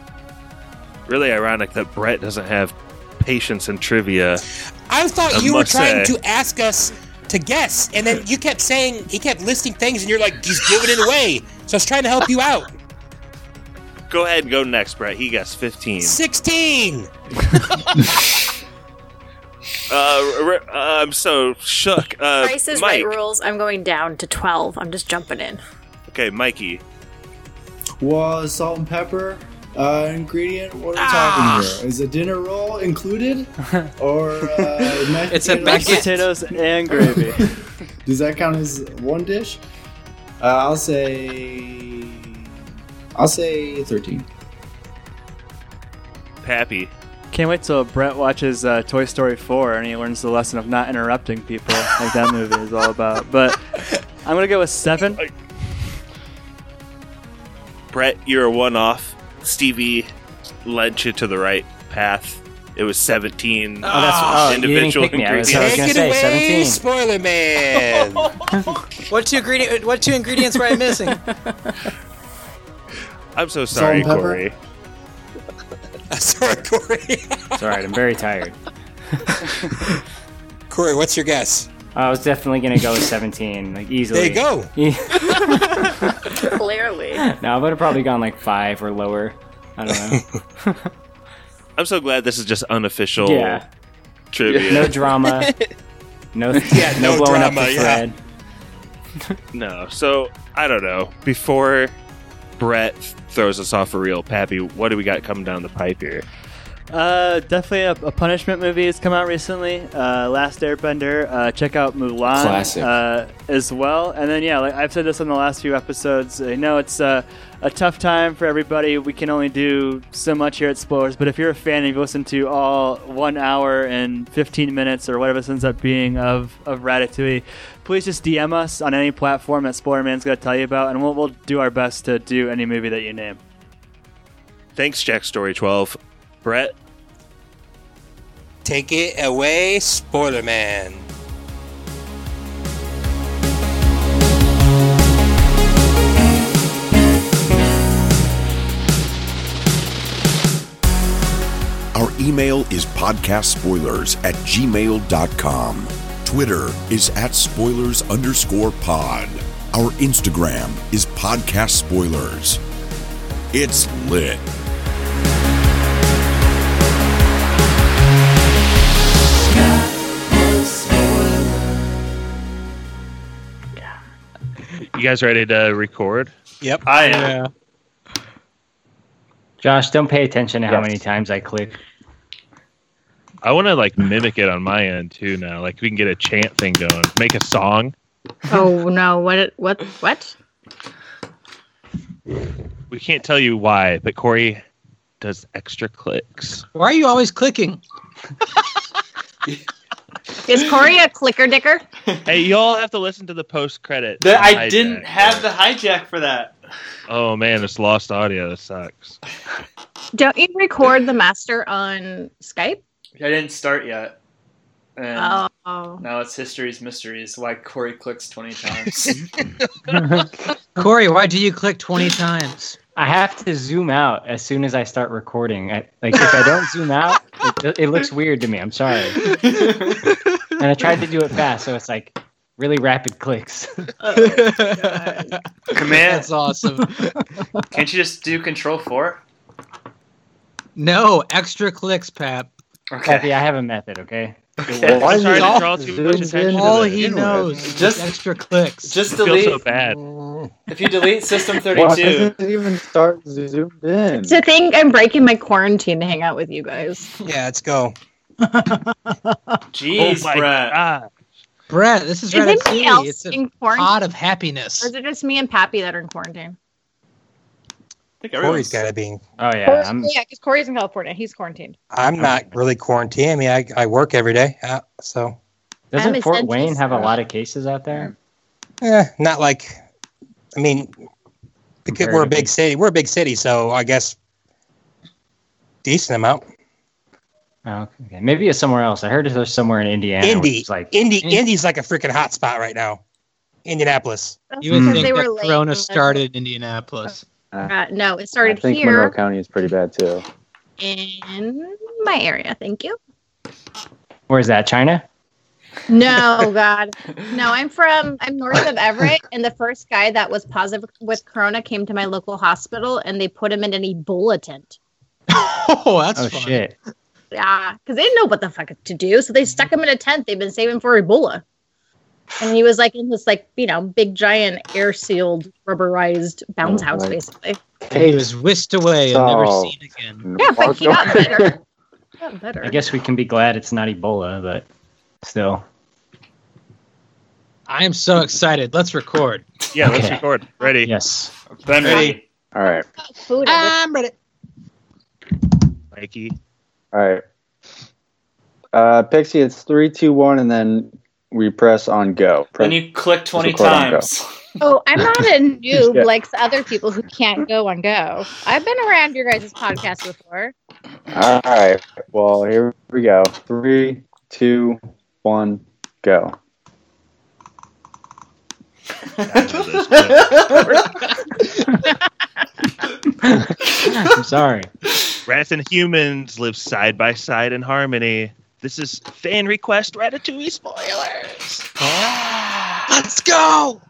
Really ironic that Brett doesn't have patience in trivia. I thought I you were trying say. to ask us to guess. And then you kept saying, he kept listing things, and you're like, he's giving it away. So I was trying to help you out. Go ahead and go next, Brett. He guessed fifteen. sixteen! Uh, uh, I'm so shook. Uh, Price is Mike. Right rules. I'm going down to twelve. I'm just jumping in. Okay, Mikey. Was salt and pepper uh, ingredient? What are we ah. talking here? Is a dinner roll included, or uh, mashed it's potatoes? A mashed potatoes and gravy? Does that count as one dish? Uh, I'll say. I'll say thirteen. Pappy. Can't wait till Brett watches uh, Toy Story four and he learns the lesson of not interrupting people, like that movie is all about. But I'm going to go with seven. Brett, you're a one-off. Stevie, led you to the right path. It was seventeen. Oh, that's oh, individual ingredients. I was Take it say, away, seventeen. Spoiler man. what two ingredient? What two ingredients were I missing? I'm so sorry, Corey. I'm sorry, Corey. It's all right. I'm very tired. Corey, what's your guess? I was definitely gonna go with seventeen, like easily. There you go. Clearly. No, I would have probably gone like five or lower. I don't know. I'm so glad this is just unofficial yeah. trivia. No drama. No, th- yeah, no, no blowing drama, up the thread. Yeah. No, so I don't know. Before Brett throws us off for real, Pappy, what do we got coming down the pipe here? Uh, definitely a, a punishment movie has come out recently. Uh, Last Airbender. Uh, check out Mulan. Classic. Uh, as well. And then, yeah, like I've said this on the last few episodes. I know it's... Uh, a tough time for everybody. We can only do so much here at Spoilers, but if you're a fan and you've listened to all one hour and fifteen minutes or whatever this ends up being of, of Ratatouille, please just D M us on any platform that Spoiler Man's going to tell you about, and we'll, we'll do our best to do any movie that you name. Thanks, Jack Story twelve. Brett? Take it away, Spoiler Man. Our email is podcastspoilers at gmail dot com. Twitter is at spoilers underscore pod. Our Instagram is podcastspoilers. It's lit. You guys ready to record? Yep. I am. Uh, Josh, don't pay attention to yes. how many times I click. I want to like mimic it on my end too now. Like we can get a chant thing going. Make a song. Oh no! What? What? What? We can't tell you why, but Corey does extra clicks. Why are you always clicking? Is Corey a clicker dicker? Hey, you all have to listen to the post credit. I didn't have the hijack for that. Oh man, it's lost audio. That sucks. Don't you record the master on Skype? I didn't start yet. And oh. Now it's History's Mysteries. Why Corey clicks twenty times. Corey, why do you click twenty times? I have to zoom out as soon as I start recording. I, like if I don't zoom out, it, it looks weird to me. I'm sorry. And I tried to do it fast, so it's like really rapid clicks. Oh, God. Command. That's awesome. Can't you just do Control Four? No, extra clicks, Pap. Okay, Pappy, I have a method. Okay. okay. Why sorry to draw too much attention. All to he knows, just extra clicks. Just delete. I feel so bad. If you delete System thirty-two, well, it doesn't even start zoomed in. To think I'm breaking my quarantine to hang out with you guys. Yeah, let's go. Jeez, oh Brett. God. Brett, this is Ratatouille. It's a pot of happiness. Or is it just me and Pappy that are in quarantine? I think Corey's got to be. Oh, yeah. I'm... Yeah, because Corey's in California. He's quarantined. I'm not really quarantined. I mean, I, I work every day. Uh, so. Doesn't I'm Fort Wayne have a lot of cases out there? Eh, not like. I mean, because we're a big city. We're a big city, so I guess decent amount. Oh, okay. Maybe it's somewhere else. I heard there's somewhere in Indiana. Indy, like Indy, Indy. Indy's like a freaking hot spot right now. Indianapolis. That's you would think they that Corona started in Indianapolis. Uh, no, it started here. I think here. Monroe County is pretty bad too. In my area, thank you. Where is that? China. No, God. No, I'm from, I'm north of Everett, and the first guy that was positive with Corona came to my local hospital, and they put him in an Ebola tent. Oh, that's oh, fun. Shit. Yeah, because they didn't know what the fuck to do, so they stuck him in a tent they've been saving for Ebola. And he was, like, in this, like, you know, big, giant, air-sealed, rubberized bounce oh, house, right. basically. He was whisked away so, and never seen again. Yeah, but he got better. He got better. I guess we can be glad it's not Ebola, but... Still, I am so excited. Let's record. Yeah, okay. Let's record. Ready? Yes. I'm ready. All right. I'm ready. Mikey. All right. Uh, Pixie, it's three, two, one, and then we press on go. Press, and you click twenty times. Oh, I'm not a noob yeah. like other people who can't go on Go. I've been around your guys' podcast before. All right. Well, here we go. Three, two, one, go. I'm sorry. Rats and humans live side by side in harmony. This is fan request Ratatouille spoilers. Ah, let's go.